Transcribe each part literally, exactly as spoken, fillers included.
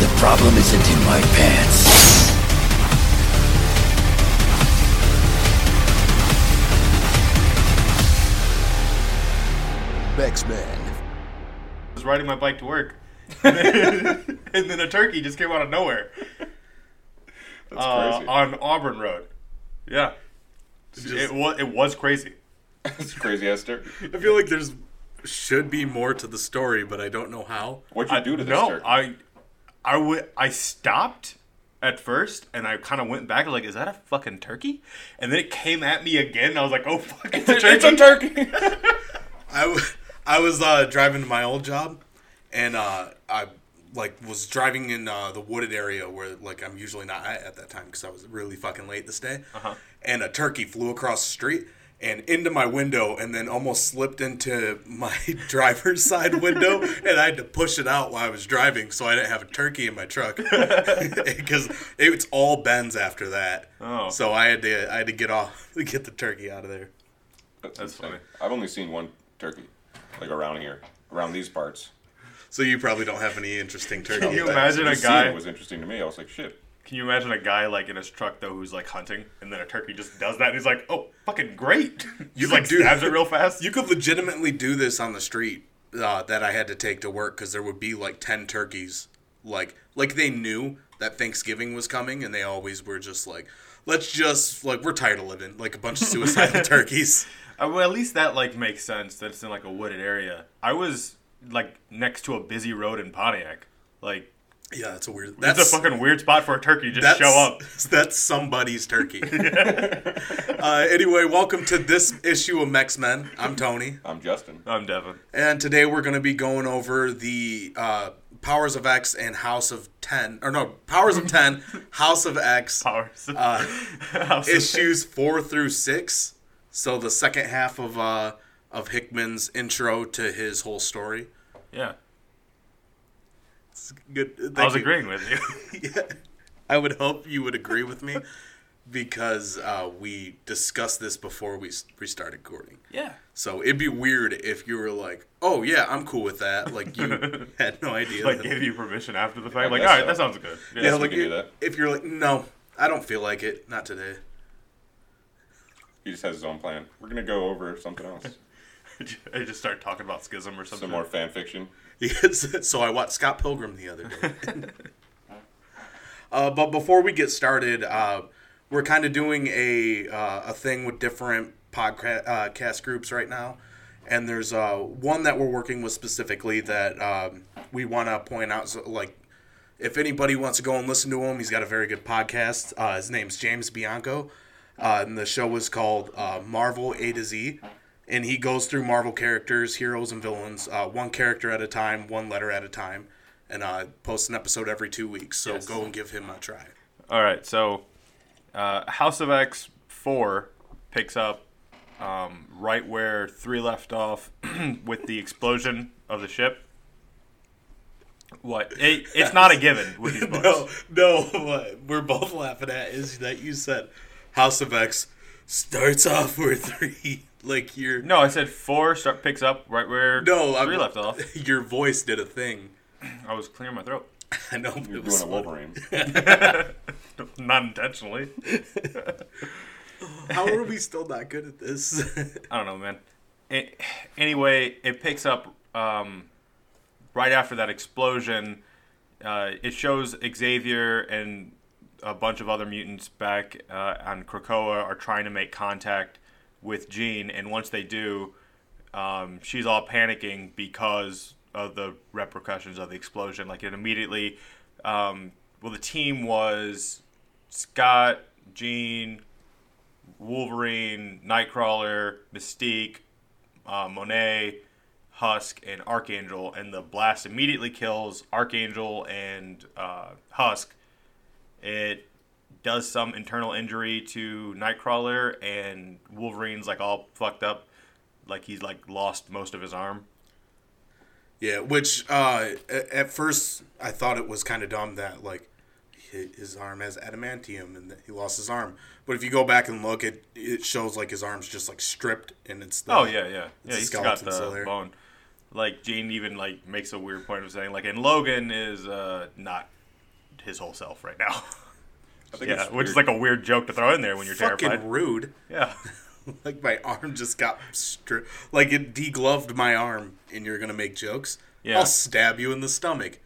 The problem isn't in my pants. X-Men. I was riding my bike to work, and then, and then a turkey just came out of nowhere. That's uh, crazy. On Auburn Road. Yeah. Just, it, was, it was crazy. It's crazy, Esther. I feel like there's should be more to the story, but I don't know how. What'd you I, do to this no, turkey? I, I, w- I stopped at first, and I kind of went back like, is that a fucking turkey? And then it came at me again, and I was like, oh, fuck, it's a turkey. It's a turkey. I w- I was uh, driving to my old job, and uh, I like was driving in uh, the wooded area where like I'm usually not at, at that time because I was really fucking late this day. Uh-huh. And a turkey flew across the street and into my window, and then almost slipped into my driver's side window, and I had to push it out while I was driving, so I didn't have a turkey in my truck because it's all bends after that. Oh. So I had to I had to get off to get the turkey out of there. That's, That's funny. I've only seen one turkey, like around here, around these parts. So you probably don't have any interesting turkey. Can you imagine a guy? It was interesting to me. I was like, shit. Can you imagine a guy like in his truck though, who's like hunting, and then a turkey just does that, and he's like, oh, fucking great. You like stabs it real fast. You could legitimately do this on the street uh, that I had to take to work because there would be like ten turkeys, like like they knew that Thanksgiving was coming, and they always were just like, let's just like we're tired of living, like a bunch of suicidal turkeys. Well, at least that, like, makes sense that it's in, like, a wooded area. I was, like, next to a busy road in Pontiac. Like... Yeah, that's a weird... That's a fucking weird spot for a turkey to just show up. That's somebody's turkey. uh, anyway, welcome to this issue of X-Men. I'm Tony. I'm Justin. I'm Devin. And today we're going to be going over the uh, Powers of X and House of Ten... Or no, Powers of Ten, House of X. Powers of... Uh, House issues of four through six. So the second half of uh, of Hickman's intro to his whole story. Yeah. It's good. Thank I was you. agreeing with you. Yeah. I would hope you would agree with me because uh, we discussed this before we, we started recording. Yeah. So it'd be weird if you were like, oh, yeah, I'm cool with that. Like, you had no idea. Like, gave you permission after the fact. I like, all right, so. That sounds good. Yeah, yeah like, it, that. If you're like, no, I don't feel like it. Not today. He just has his own plan. We're going to go over something else. I just start talking about Schism or something. Some more fan fiction. So I watched Scott Pilgrim the other day. uh, but before we get started, uh, we're kind of doing a uh, a thing with different podcast uh, cast groups right now. And there's uh, one that we're working with specifically that um, we want to point out. So, like, if anybody wants to go and listen to him, he's got a very good podcast. Uh, his name's James Bianco. Uh, and the show was called uh, Marvel A to Z, and he goes through Marvel characters, heroes and villains, uh, one character at a time, one letter at a time, and uh, posts an episode every two weeks, so yes. Go and give him a try. All right, so uh, House of X four picks up um, right where three left off with the explosion of the ship. What? It, it's not a given with these books. No, no, what we're both laughing at is that you said... House of X starts off where three, like your... No, I said four start, picks up right where no, three I'm, left off. Your voice did a thing. I was clearing my throat. I know. You're it was doing a Wolverine. Not intentionally. How are we still not good at this? I don't know, man. It, anyway, it picks up um, right after that explosion. Uh, it shows Xavier and... a bunch of other mutants back uh, on Krakoa are trying to make contact with Jean, and once they do, um, she's all panicking because of the repercussions of the explosion. Like, it immediately... Um, well, the team was Scott, Jean, Wolverine, Nightcrawler, Mystique, uh, Monet, Husk, and Archangel, and the blast immediately kills Archangel and uh, Husk. It does some internal injury to Nightcrawler, and Wolverine's, like, all fucked up. Like, he's, like, lost most of his arm. Yeah, which, uh, at first, I thought it was kind of dumb that, like, his arm has adamantium and that he lost his arm. But if you go back and look, it it shows, like, his arm's just, like, stripped, and it's the... Oh, yeah, yeah. Yeah, he's got the bone. Like, Jean even, like, makes a weird point of saying, like, and Logan is, uh, not... his whole self right now. I think yeah, which is like a weird joke to throw in there when you're fucking terrified. Fucking rude. Yeah. Like, my arm just got stri- like, it degloved my arm, and you're gonna make jokes? Yeah. I'll stab you in the stomach.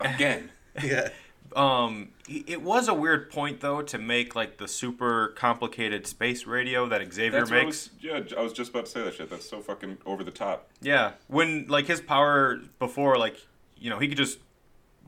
Again. Yeah. Um, it was a weird point, though, to make, like, the super complicated space radio that Xavier That's makes. I was, yeah, I was just about to say that shit. That's so fucking over the top. Yeah. When, like, his power before, like, you know, he could just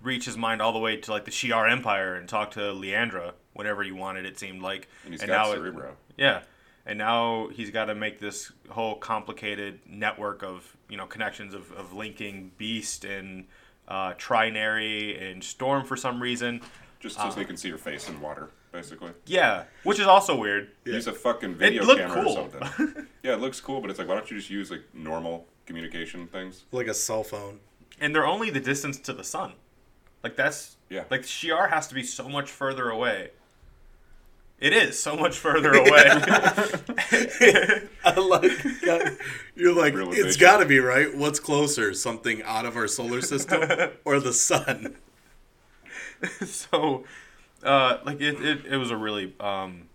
reach his mind all the way to, like, the Shi'ar Empire and talk to Leandra whenever he wanted, it seemed like. And he's and got now Cerebro. It, yeah. And now he's got to make this whole complicated network of, you know, connections of, of linking Beast and... Uh, Trinary and Storm for some reason. Just so um, they can see your face in water, basically. Yeah, which is also weird. Yeah. Use a fucking video camera cool. or something. Yeah, it looks cool, but it's like, why don't you just use like normal communication things? Like a cell phone. And they're only the distance to the sun. Like that's... Yeah. Like Shi'ar has to be so much further away. It is so much further away. I like, you're like, it's got to be, right? What's closer, something out of our solar system or the sun? So, uh, like, it, it, it was a really, um,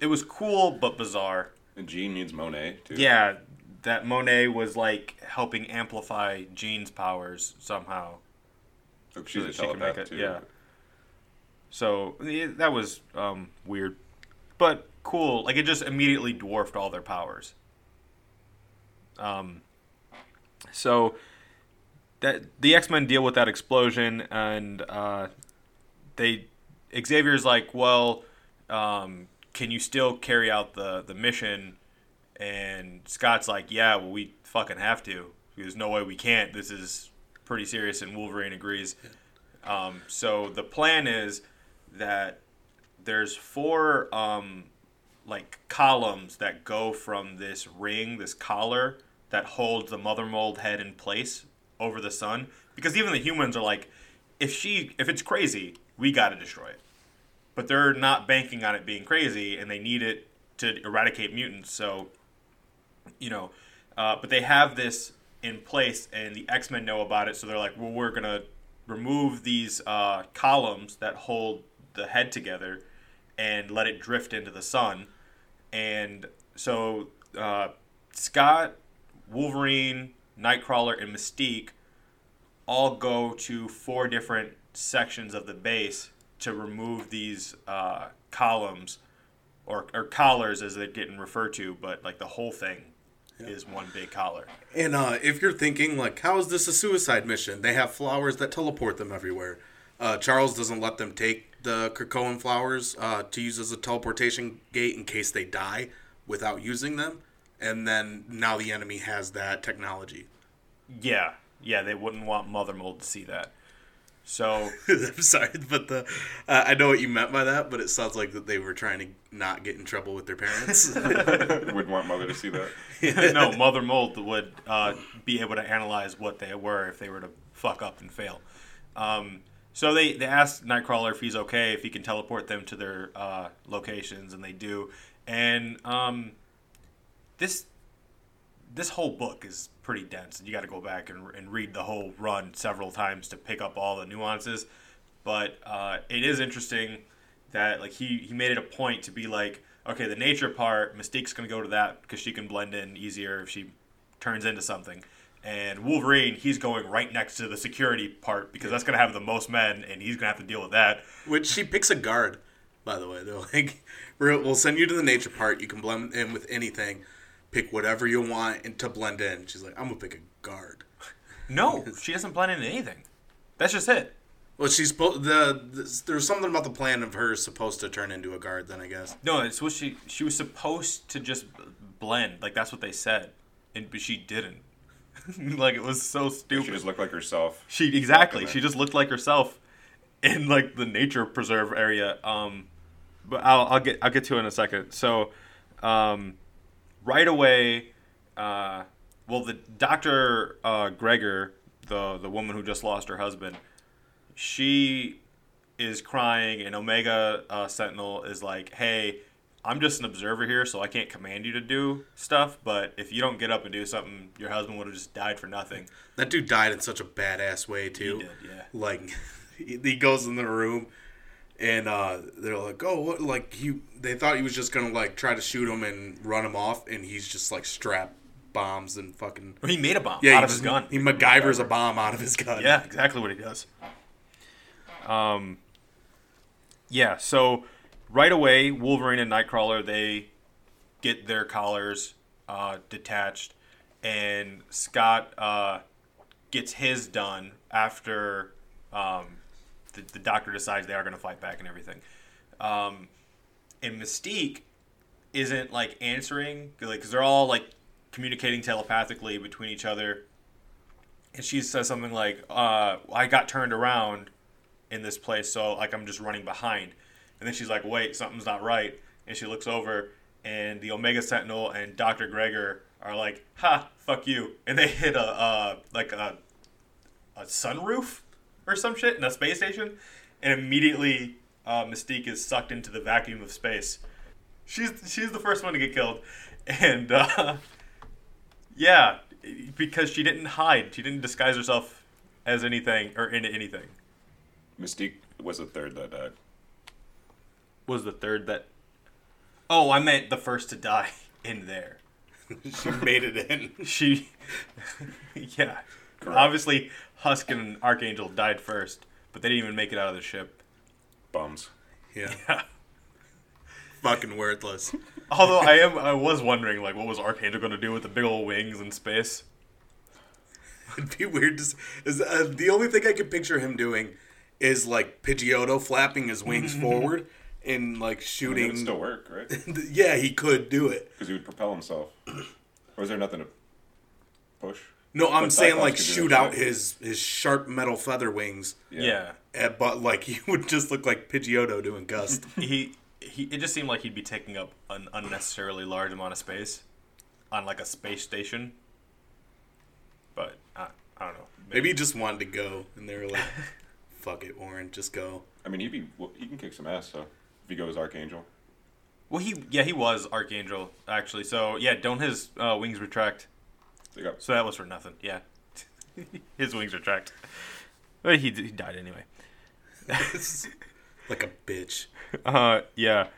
it was cool but bizarre. And Jean needs Monet, too. Yeah, that Monet was, like, helping amplify Jean's powers somehow. So she's so a telepath, she it, too. Yeah. So, that was um, weird. But cool, like it just immediately dwarfed all their powers. Um, so that the X-Men deal with that explosion, and uh, they Xavier's like, well, um, can you still carry out the, the mission? And Scott's like, yeah, well, we fucking have to. There's no way we can't. This is pretty serious, and Wolverine agrees. Um, so the plan is that there's four, um, like, columns that go from this ring, this collar, that holds the Mother Mold head in place over the sun. Because even the humans are like, if she, if it's crazy, we gotta destroy it. But they're not banking on it being crazy, and they need it to eradicate mutants. So, you know, uh, but they have this in place, and the X-Men know about it, so they're like, well, we're gonna remove these uh, columns that hold the head together and let it drift into the sun. And so uh, Scott, Wolverine, Nightcrawler, and Mystique all go to four different sections of the base to remove these uh, columns or, or collars as they're getting referred to, but like the whole thing yeah. is one big collar. And uh, if you're thinking, like, how is this a suicide mission? They have flowers that teleport them everywhere. Uh, Charles doesn't let them take the Krakoan flowers uh, to use as a teleportation gate in case they die without using them. And then now the enemy has that technology. Yeah. Yeah, they wouldn't want Mother Mold to see that. So I'm sorry, but the uh, I know what you meant by that, but it sounds like that they were trying to not get in trouble with their parents. Wouldn't want Mother to see that. Yeah. No, Mother Mold would uh, be able to analyze what they were if they were to fuck up and fail. Um So they, they asked Nightcrawler if he's okay, if he can teleport them to their uh, locations, and they do. And um, this this whole book is pretty dense, and you got to go back and, and read the whole run several times to pick up all the nuances. But uh, it is interesting that like he, he made it a point to be like, okay, the nature part, Mystique's going to go to that because she can blend in easier if she turns into something. And Wolverine, he's going right next to the security part because that's going to have the most men, and he's going to have to deal with that. Which she picks a guard, by the way. They're like, we'll send you to the nature part. You can blend in with anything. Pick whatever you want and to blend in. She's like, I'm going to pick a guard. No, she doesn't blend into anything. That's just it. Well, she's the, the there's something about the plan of her supposed to turn into a guard then, I guess. No, it's what she, she was supposed to just blend. Like, that's what they said. And, but she didn't. Like, it was so stupid. She just looked like herself. She Exactly. She just looked like herself in, like, the nature preserve area. Um, but I'll, I'll get I'll get to it in a second. So, um, right away, uh, well, the Doctor uh, Gregor, the, the woman who just lost her husband, she is crying, and Omega uh, Sentinel is like, hey, I'm just an observer here, so I can't command you to do stuff, but if you don't get up and do something, your husband would have just died for nothing. That dude died in such a badass way, too. He did, yeah. Like, he, he goes in the room, and uh, they're like, oh, what? Like, he, they thought he was just going to, like, try to shoot him and run him off, and he's just, like, strapped bombs and fucking... He made a bomb yeah, out of just, his gun. He MacGyver's a bomb out of his gun. Yeah, exactly what he does. Um, yeah, so right away, Wolverine and Nightcrawler, they get their collars uh, detached, and Scott uh, gets his done after um, the, the doctor decides they are going to fight back and everything. Um, and Mystique isn't, like, answering, because like, they're all, like, communicating telepathically between each other. And she says something like, uh, I got turned around in this place, so, like, I'm just running behind. And then she's like, wait, something's not right. And she looks over, and the Omega Sentinel and Doctor Gregor are like, ha, fuck you. And they hit a, uh, like, a, a sunroof or some shit in a space station. And immediately uh, Mystique is sucked into the vacuum of space. She's, she's the first one to get killed. And, uh... yeah, because she didn't hide. She didn't disguise herself as anything or into anything. Mystique was the third that died. Was the third that... Oh, I meant the first to die in there. She made it in. She... yeah. Correct. Obviously, Husk and Archangel died first, but they didn't even make it out of the ship. Bums. Yeah. Yeah. Fucking worthless. Although I am, I was wondering, like, what was Archangel going to do with the big old wings in space? It'd be weird. To, is, uh, the only thing I could picture him doing is, like, Pidgeotto flapping his wings forward and, like, shooting. I mean, it would still work, right? Yeah, he could do it. Because he would propel himself. Or is there nothing to push? No, I'm but saying, like, shoot out his, his sharp metal feather wings. Yeah. yeah. Uh, but, like, he would just look like Pidgeotto doing Gust. he... He, it just seemed like he'd be taking up an unnecessarily large amount of space on, like, a space station. But, I, I don't know. Maybe. maybe he just wanted to go, and they were like, fuck it, Warren, just go. I mean, he'd be, he can kick some ass, so, if he goes Archangel. Well, he yeah, he was Archangel, actually. So, yeah, don't his uh, wings retract. They got- so that was for nothing, yeah. His wings retract. But he, he died anyway. Like a bitch. Uh, yeah.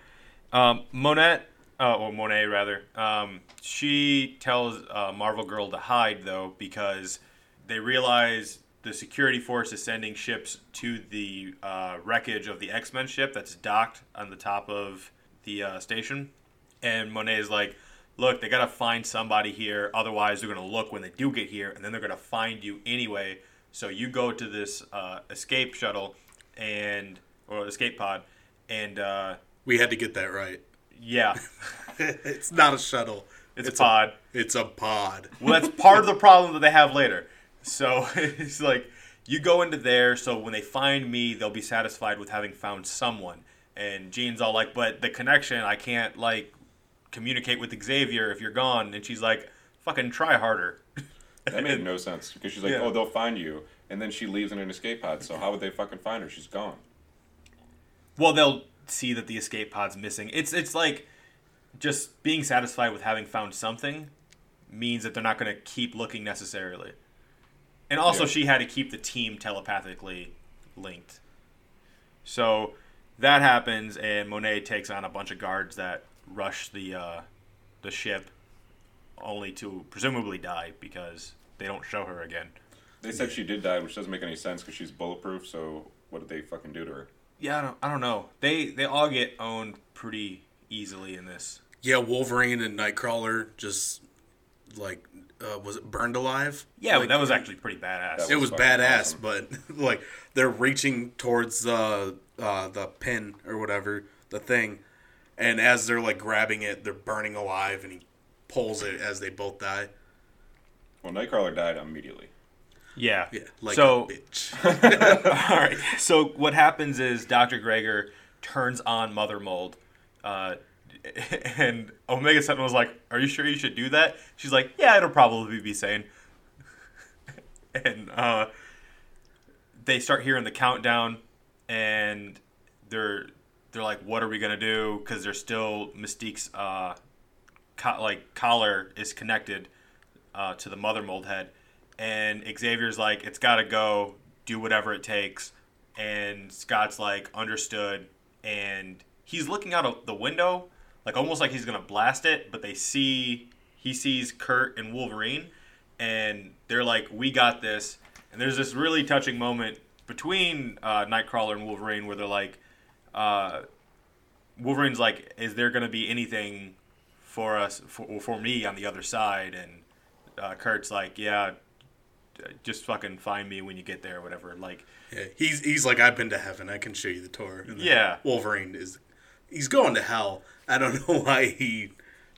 Um, Monet, uh, or Monet, rather, um, she tells uh, Marvel Girl to hide, though, because they realize the security force is sending ships to the uh, wreckage of the X-Men ship that's docked on the top of the uh, station. And Monet is like, look, they got to find somebody here. Otherwise, they're going to look when they do get here, and then they're going to find you anyway. So you go to this uh, escape shuttle and... or escape pod, and uh, we had to get that right. Yeah, it's not a shuttle; it's, it's a pod. A, it's a pod. Well, that's part of the problem that they have later. So it's like you go into there. So when they find me, they'll be satisfied with having found someone. And Jean's all like, "But the connection, I can't like communicate with Xavier if you're gone." And she's like, "Fucking try harder." That made no sense because she's like, yeah. "Oh, they'll find you," and then she leaves in an escape pod. So how would they fucking find her? She's gone. Well, they'll see that the escape pod's missing. It's it's like just being satisfied with having found something means that they're not going to keep looking necessarily. And also yeah. She had to keep the team telepathically linked. So that happens, and Monet takes on a bunch of guards that rush the uh, the ship only to presumably die because they don't show her again. They said she did die, which doesn't make any sense because she's bulletproof, so what did they fucking do to her? Yeah, I don't, I don't know. They they all get owned pretty easily in this. Yeah, Wolverine and Nightcrawler just, like, uh, was it burned alive? Yeah, like, that was actually pretty badass. Was it was badass, awesome. But, like, they're reaching towards uh, uh, the pin or whatever, the thing. And as they're, like, grabbing it, they're burning alive, and he pulls it as they both die. Well, Nightcrawler died immediately. Yeah. Yeah, like so, a bitch. All right. So what happens is Doctor Gregor turns on Mother Mold, uh, and Omega Sentinel was like, "Are you sure you should do that?" She's like, "Yeah, it'll probably be sane." and uh, they start hearing the countdown, and they're they're like, "What are we gonna do?" Because they're still Mystique's uh, co- like collar is connected uh, to the Mother Mold head. And Xavier's like, it's got to go, do whatever it takes. and Scott's like, understood, and he's looking out of the window, like almost like he's gonna blast it, but they see he sees Kurt and Wolverine, and they're like, we got this. And there's this really touching moment between uh, Nightcrawler and Wolverine where they're like, uh, Wolverine's like, is there gonna be anything for us, for, for me on the other side? And uh, Kurt's like, yeah, just fucking find me when you get there or whatever. Like, yeah, he's he's like, I've been to heaven, I can show you the tour. And yeah, Wolverine is, he's going to hell. I don't know why he.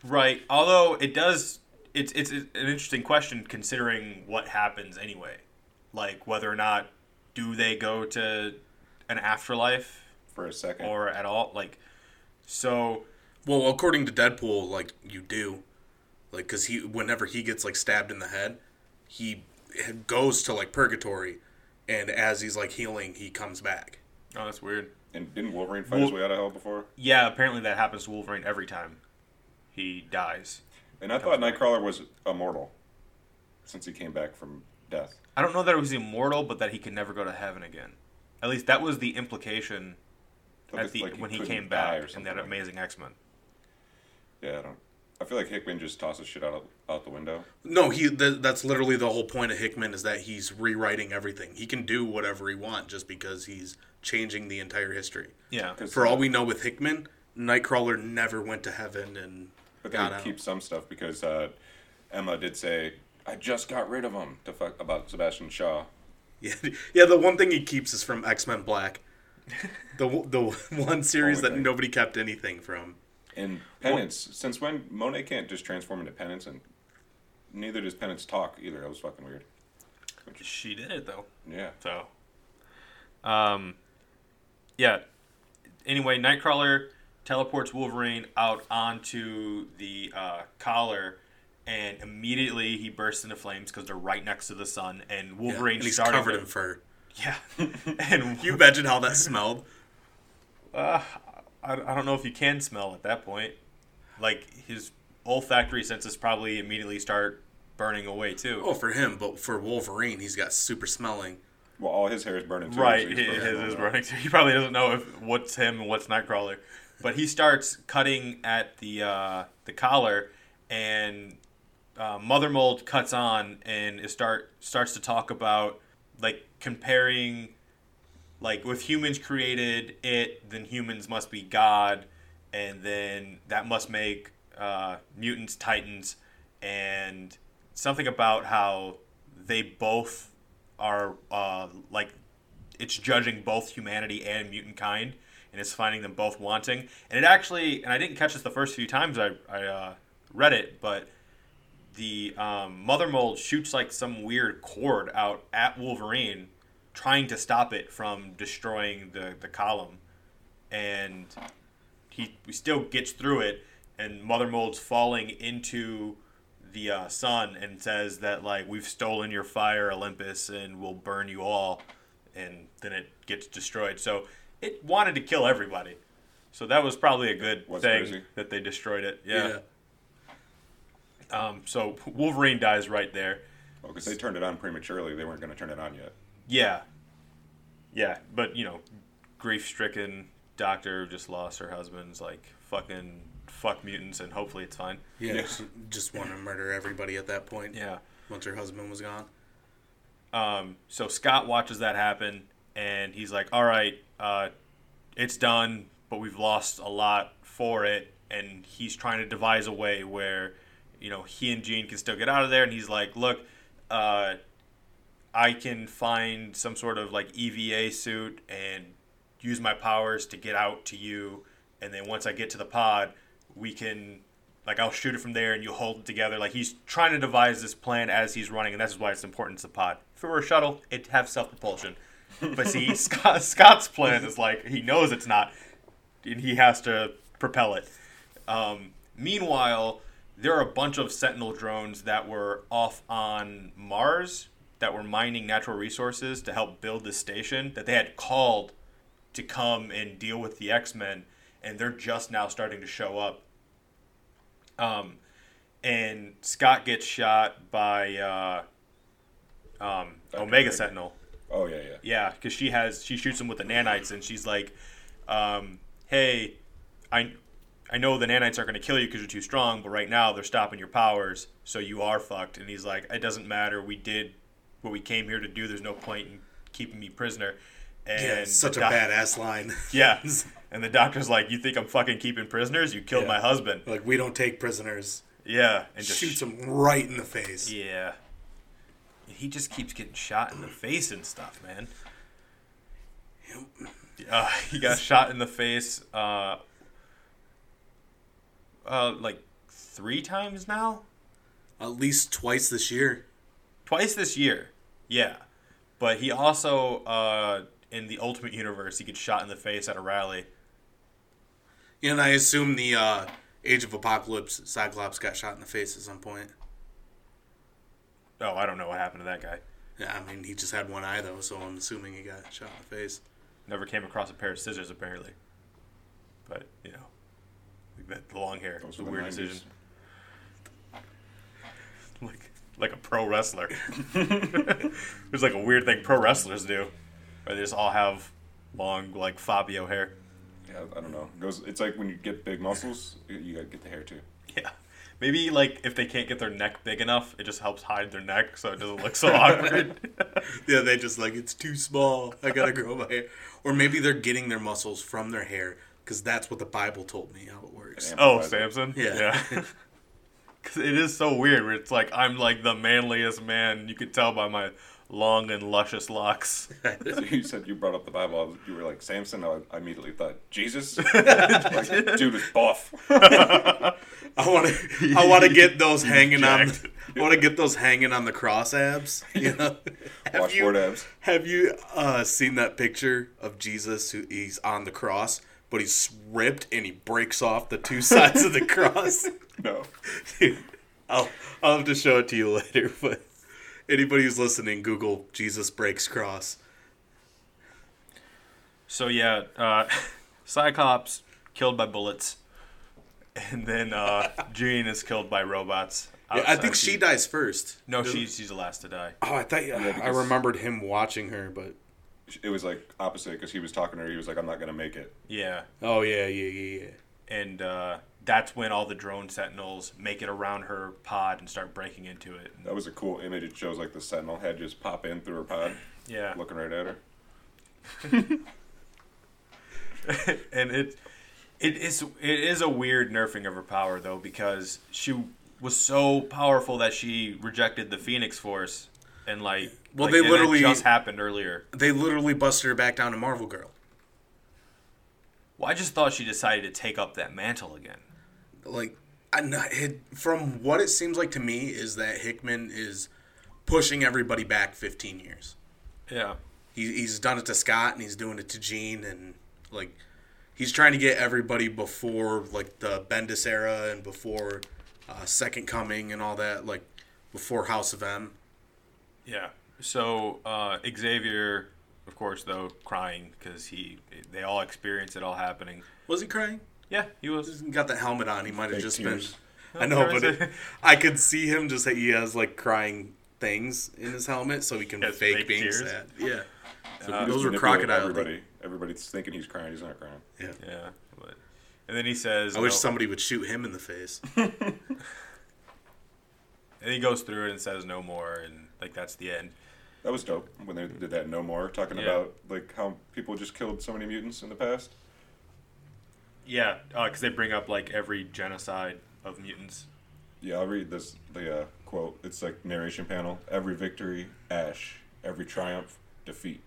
Right. Although it does, it's it's an interesting question considering what happens anyway. Like, whether or not do they go to an afterlife for a second or at all. Like, so. Well, according to Deadpool, like, you do, like, because he whenever he gets like stabbed in the head, he goes to like purgatory, and as he's like healing, he comes back. Oh, that's weird. And didn't Wolverine fight Wol- his way out of hell before? Yeah, apparently that happens to Wolverine every time he dies. And I thought Nightcrawler was immortal since he came back from death. I don't know that it was immortal, but that he could never go to heaven again. At least that was the implication at the, like, when he came back in that Amazing X-Men. Yeah, I don't. I feel like Hickman just tosses shit out of, out the window. No, he. Th- that's literally the whole point of Hickman, is that he's rewriting everything. He can do whatever he wants just because he's changing the entire history. Yeah. For all we know with Hickman, Nightcrawler never went to heaven and but got out. But they keep some stuff because uh, Emma did say, I just got rid of him, to fuck about Sebastian Shaw. Yeah, yeah. The one thing he keeps is from X-Men Black. the the one series that thing. Nobody kept anything from. And Penance, well, since when Monet can't just transform into Penance, and neither does Penance talk either. That was fucking weird. Which, she did it though. Yeah. So, um, yeah. Anyway, Nightcrawler teleports Wolverine out onto the uh, collar, and immediately he bursts into flames because they're right next to the sun. And Wolverine, yeah, and he's started covered with, in fur. Yeah. And you imagine how that smelled. Uh, I don't know if you can smell at that point. Like, his olfactory senses probably immediately start burning away, too. Oh, for him, but for Wolverine, he's got super smelling. Well, all his hair is burning, too. Right, his is burning, too. He probably doesn't know if what's him and what's Nightcrawler. But he starts cutting at the uh, the collar, and uh, Mother Mold cuts on and it start starts to talk about, like, comparing... Like, with humans created it, then humans must be God, and then that must make uh, mutants titans, and something about how they both are, uh, like, it's judging both humanity and mutant kind, and it's finding them both wanting. And it actually, and I didn't catch this the first few times I, I uh, read it, but the um, Mother Mold shoots, like, some weird cord out at Wolverine, trying to stop it from destroying the, the column. And he, he still gets through it, and Mother Mold's falling into the uh, sun and says that, like, we've stolen your fire, Olympus, and we'll burn you all. And then it gets destroyed. So it wanted to kill everybody. So that was probably a good What's thing crazy? That they destroyed it. Yeah. yeah. Um. So Wolverine dies right there. Well, because they turned it on prematurely. They weren't going to turn it on yet. Yeah, yeah, but, you know, grief-stricken doctor who just lost her husband's like, fucking fuck mutants, and hopefully it's fine. Yeah, yeah. Just want to murder everybody at that point. Yeah. Once her husband was gone. Um. So Scott watches that happen, and he's like, all right, uh, it's done, but we've lost a lot for it, and he's trying to devise a way where, you know, he and Jean can still get out of there, and he's like, look, uh... I can find some sort of, like, E V A suit and use my powers to get out to you. And then once I get to the pod, we can, like, I'll shoot it from there and you hold it together. Like, he's trying to devise this plan as he's running, and that's why it's important to the pod. If it were a shuttle, it'd have self-propulsion. But see, Scott, Scott's plan is, like, he knows it's not, and he has to propel it. Um, meanwhile, there are a bunch of Sentinel drones that were off on Mars that were mining natural resources to help build this station that they had called to come and deal with the X-Men, and they're just now starting to show up. Um, and Scott gets shot by uh, um, Omega Sentinel, Oh, yeah, yeah. Yeah, because she has, she shoots him with the nanites, and she's like, um, hey, I I know the nanites aren't going to kill you because you're too strong, but right now they're stopping your powers, so you are fucked. And he's like, it doesn't matter. We did what we came here to do. There's no point in keeping me prisoner. And yeah, such doc- a badass line. Yeah. And the doctor's like, you think I'm fucking keeping prisoners? You killed yeah. my husband. Like, we don't take prisoners. Yeah. And just shoots him right in the face. Yeah. He just keeps getting shot in the face and stuff, man. Yep. Uh, he got shot in the face, uh, uh, like three times now. At least twice this year. Twice this year, yeah. But he also, uh, in the Ultimate Universe, he gets shot in the face at a rally. And I assume the uh, Age of Apocalypse Cyclops got shot in the face at some point. Oh, I don't know what happened to that guy. Yeah, I mean, he just had one eye, though, so I'm assuming he got shot in the face. Never came across a pair of scissors, apparently. But, you know, the long hair was a weird nineties decision. Like like a pro wrestler. It's like a weird thing pro wrestlers do, where they just all have long, like, Fabio hair. Yeah, I don't know. It goes, it's like when you get big muscles, you gotta get the hair, too. Yeah. Maybe, like, if they can't get their neck big enough, it just helps hide their neck so it doesn't look so awkward. Yeah, they just, like, it's too small. I gotta grow my hair. Or maybe they're getting their muscles from their hair, because that's what the Bible told me how it works. Oh, Samson? It. Yeah. Because yeah. It is so weird where it's like, I'm, like, the manliest man. You could tell by my long and luscious locks. So you said you brought up the Bible. You were like, Samson? I immediately thought, Jesus? Like, dude is buff. I want to I want to get those hanging on the, I want to get those hanging on the cross abs, you know. Washboard abs. Have you uh, seen that picture of Jesus who he's on the cross, but he's ripped and he breaks off the two sides of the cross? No. Dude, I'll I'll have to show it to you later, but anybody who's listening, Google Jesus breaks cross. So yeah, uh, Cyclops killed by bullets. And then uh, Jean is killed by robots. Yeah, I think she dies first. No, she, she's the last to die. Oh, I thought yeah, yeah, I remembered him watching her, but it was like opposite because he was talking to her. He was like, "I'm not gonna make it." Yeah. Oh yeah, yeah, yeah, yeah. And uh, that's when all the drone sentinels make it around her pod and start breaking into it. That was a cool image. It shows like the sentinel head just pop in through her pod. Yeah. Looking right at her. And it. It is it is a weird nerfing of her power, though, because she was so powerful that she rejected the Phoenix Force, and like well, like, they literally just happened earlier. They literally busted her back down to Marvel Girl. Well, I just thought she decided to take up that mantle again. Like, I'm not, it, from what it seems like to me is that Hickman is pushing everybody back fifteen years. Yeah, he, he's done it to Scott and he's doing it to Jean and like. He's trying to get everybody before, like, the Bendis era and before uh, Second Coming and all that, like, before House of M. Yeah. So, uh, Xavier, of course, though, crying because he they all experienced it all happening. Was he crying? Yeah, he was. He got the helmet on. He might have just tears. been. I know, but it, I could see him just that he has, like, crying things in his helmet so he can he fake, fake being tears. sad. Yeah. So uh, those were crocodile everybody. Everybody's thinking he's crying. He's not crying. Yeah. Yeah. But, and then he says... I wish no. somebody would shoot him in the face. And he goes through it and says no more, and like that's the end. That was dope when they did that no more, talking yeah. about like how people just killed so many mutants in the past. Yeah, because uh, they bring up like every genocide of mutants. Yeah, I'll read this the uh, quote. It's like narration panel. Every victory, ash. Every triumph, defeat.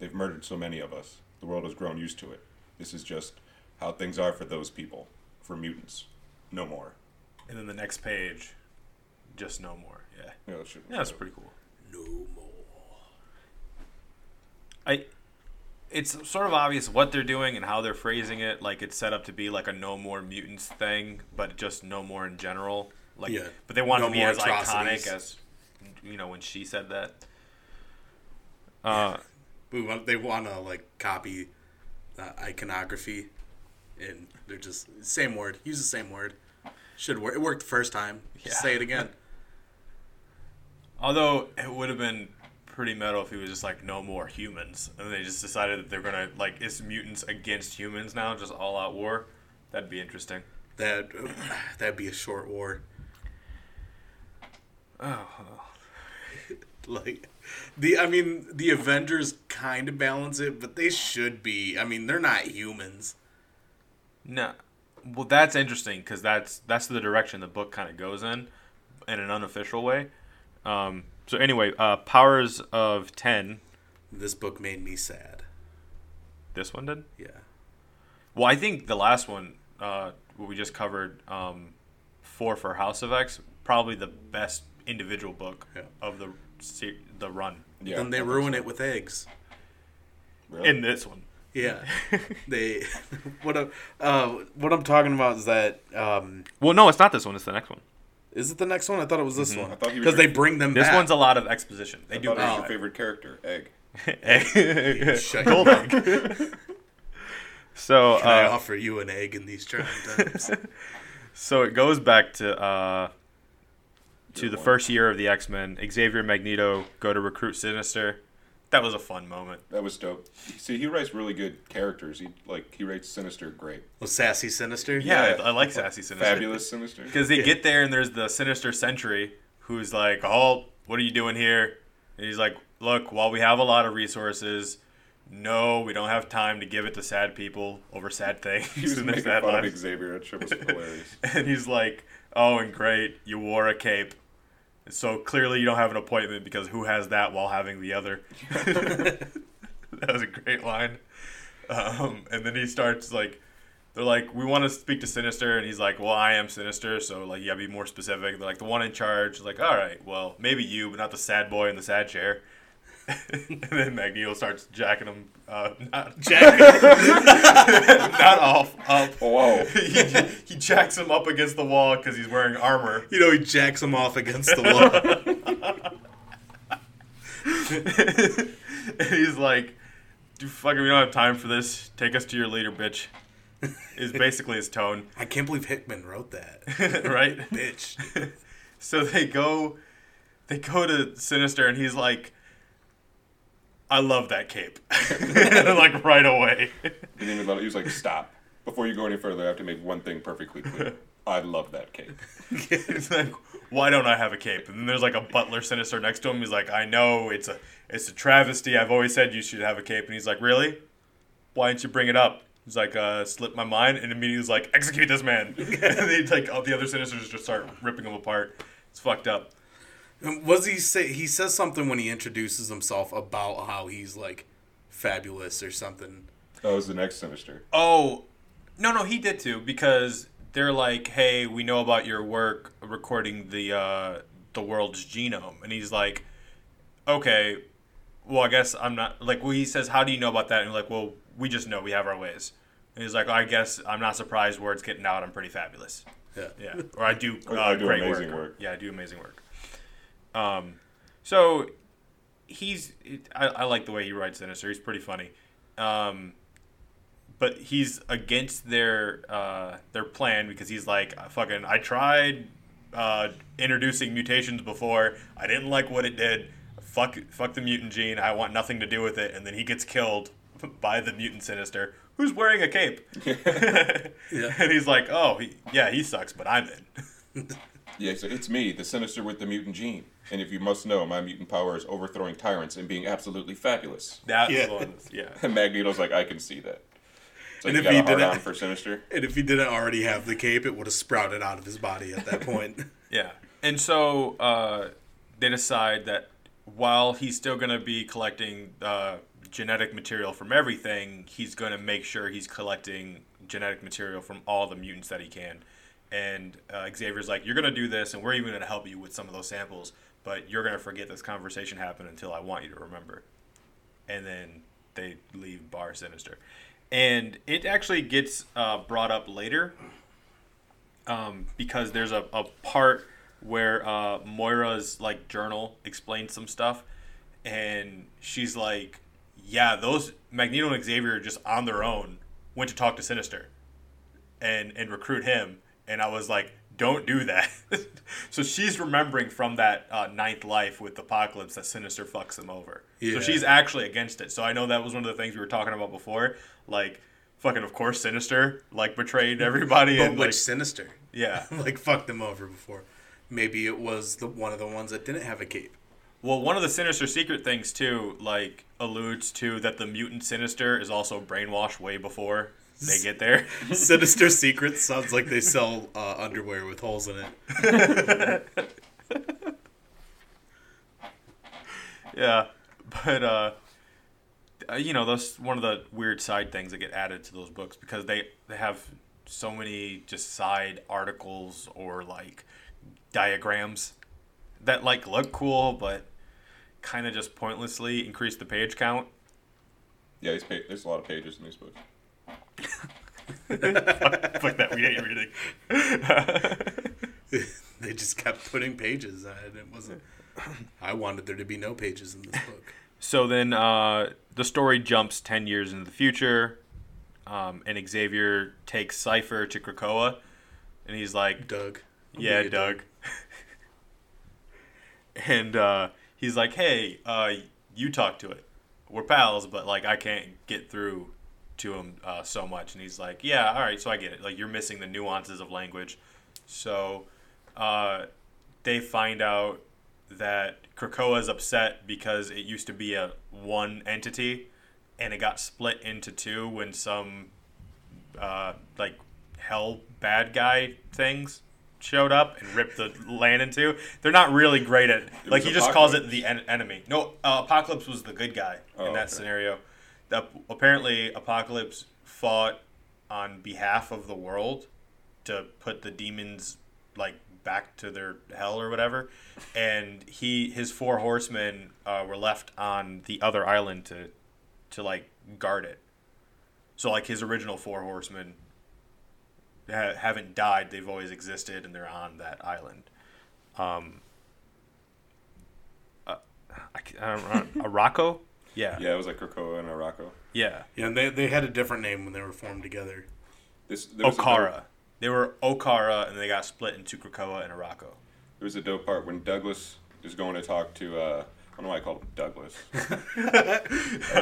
They've murdered so many of us. The world has grown used to it. This is just how things are for those people, for mutants. No more. And then the next page, just no more. Yeah. Yeah, that should, yeah that's pretty cool. No more. I. It's sort of obvious what they're doing and how they're phrasing it. Like it's set up to be like a no more mutants thing, but just no more in general. Like, yeah. But they want no to be as atrocities. Iconic as, you know, when she said that. Uh. Yeah. We want, they want to, like, copy uh, iconography, and they're just, same word, use the same word. Should work. It worked the first time. Yeah. Say it again. Although, it would have been pretty metal if he was just like, no more humans, and they just decided that they're gonna, like, it's mutants against humans now, just all out war. That'd be interesting. That that'd be a short war. Oh, like the I mean the Avengers kind of balance it, but they should be. I mean, they're not humans. No, well, that's interesting because that's that's the direction the book kind of goes in, in an unofficial way. Um, so anyway, uh, Powers of ten. This book made me sad. This one did? Yeah. Well, I think the last one, uh, what we just covered, um, four for House of X, probably the best individual book yeah. of the the run. Yeah. And they ruin it with eggs. Really? In this one. Yeah. they. What I'm, uh, what I'm talking about is that. Um, well, no, it's not this one. It's the next one. Is it the next one? I thought it was this mm-hmm. one. Because they bring them this back. This one's a lot of exposition. They I do. Thought it was oh, your favorite character, Egg. Egg. Gold Egg. So, Can uh, I offer you an egg in these trying times? So it goes back to uh, to Good the one. first year of the X-Men. Xavier and Magneto go to recruit Sinister. That was a fun moment. That was dope. See, he writes really good characters. He like he writes Sinister great. Well, Sassy Sinister? Yeah, yeah. I, I like Sassy Sinister. Fabulous Sinister. Because they yeah. get there and there's the Sinister Sentry who's like, "Oh, what are you doing here?" And he's like, "Look, while we have a lot of resources, no, we don't have time to give it to sad people over sad things." He was making fun lives. of Xavier. That shit was hilarious. And he's like, "Oh, and great, you wore a cape. So clearly you don't have an appointment because who has that while having the other?" That was a great line. Um, and then he starts like, they're like, "We want to speak to Sinister." And he's like, "Well, I am Sinister. So like, yeah, be more specific." They're like, "The one in charge." Like, "All right, well, maybe you, but not the sad boy in the sad chair." And then Magneto starts jacking him, uh, not jacking him, not off, up. Whoa! He, he jacks him up against the wall because he's wearing armor. You know, he jacks him off against the wall. And he's like, "Dude, fucking, we don't have time for this. Take us to your leader, bitch." Is basically his tone. I can't believe Hickman wrote that, right? Bitch. So they go, they go to Sinister, and he's like, "I love that cape." Like, right away. He didn't even let it. He was like, "Stop. Before you go any further, I have to make one thing perfectly clear. I love that cape." It's like, "Why don't I have a cape?" And then there's like a butler Sinister next to him. He's like, "I know, it's a it's a travesty. I've always said you should have a cape." And he's like, "Really? Why didn't you bring it up?" He's like, uh, "Slipped my mind." And immediately he's like, "Execute this man." And then like, all the other Sinisters just start ripping him apart. It's fucked up. Was he say he says something when he introduces himself about how he's like fabulous or something? Oh, it was the next Sinister. Oh, no, no, he did too, because they're like, "Hey, we know about your work recording the uh, the world's genome," and he's like, "Okay, well, I guess I'm not like." Well, he says, "How do you know about that?" And he's like, "Well, we just know we have our ways." And he's like, "I guess I'm not surprised. Word's getting out. I'm pretty fabulous." Yeah, yeah. Or I do, uh, I do great amazing work. work. Yeah, I do amazing work. Um, so he's, I, I like the way he writes Sinister. He's pretty funny. Um, but he's against their, uh, their plan because he's like, "Fucking, I tried, uh, introducing mutations before. I didn't like what it did. Fuck, fuck the mutant gene. I want nothing to do with it." And then he gets killed by the mutant Sinister who's wearing a cape. Yeah. And he's like, "Oh, he, yeah, he sucks, but I'm in." Yeah, so it's me, the Sinister with the mutant gene. And if you must know, my mutant power is overthrowing tyrants and being absolutely fabulous. That yeah. was, yeah. And Magneto's like, "I can see that." Like, and if he didn't, for Sinister. And if he didn't already have the cape, it would have sprouted out of his body at that point. Yeah, and so uh, they decide that while he's still going to be collecting uh, genetic material from everything, he's going to make sure he's collecting genetic material from all the mutants that he can. And uh, Xavier's like, "You're going to do this, and we're even going to help you with some of those samples, but you're going to forget this conversation happened until I want you to remember." And then they leave Bar Sinister. And it actually gets uh, brought up later um, because there's a, a part where uh, Moira's like journal explains some stuff, and she's like, "Yeah, those Magneto and Xavier just on their own went to talk to Sinister and, and recruit him." And I was like, don't do that. So she's remembering from that uh, ninth life with Apocalypse that Sinister fucks him over. Yeah. So she's actually against it. So I know that was one of the things we were talking about before. Like, fucking, of course, Sinister, like, betrayed everybody. But and, which like, Sinister? Yeah. Like, fucked them over before. Maybe it was the one of the ones that didn't have a cape. Well, one of the Sinister secret things, too, like, alludes to that the mutant Sinister is also brainwashed way before they get there. Sinister Secrets sounds like they sell uh, underwear with holes in it. Yeah, but, uh, you know, that's one of the weird side things that get added to those books, because they, they have so many just side articles or, like, diagrams that, like, look cool, but kind of just pointlessly increase the page count. Yeah, these pa- there's a lot of pages in these books. fuck, fuck that, we hate reading. They just kept putting pages, and it wasn't. I wanted there to be no pages in this book. So then uh, the story jumps ten years into the future, um, and Xavier takes Cypher to Krakoa, and he's like, Doug. Yeah, Doug. Doug. And uh, he's like, hey, uh, you talk to it. We're pals, but, like, I can't get through to him uh, so much. And he's like, yeah, all right, so I get it. Like, you're missing the nuances of language. So uh, they find out that Krakoa is upset because it used to be a one entity, and it got split into two when some, uh, like, hell bad guy things showed up and ripped the land into. They're not really great at, like, he just Apocalypse. Calls it the en- enemy. No, uh, Apocalypse was the good guy oh, in that okay. scenario. The, apparently, Apocalypse fought on behalf of the world to put the demons, like, back to their hell or whatever. And he, his four horsemen uh, were left on the other island to, to, like, guard it. So, like, his original four horsemen haven't died, they've always existed, and they're on that island. Um, uh, I, I don't know, Araco? Yeah. Yeah, it was like Krakoa and Araco. Yeah. Yeah, and they, they had a different name when they were formed together. This there was Okara. Dope, they were Okara, and they got split into Krakoa and Araco. There was a dope part when Douglas is going to talk to... Uh, I don't know why I called him Douglas. That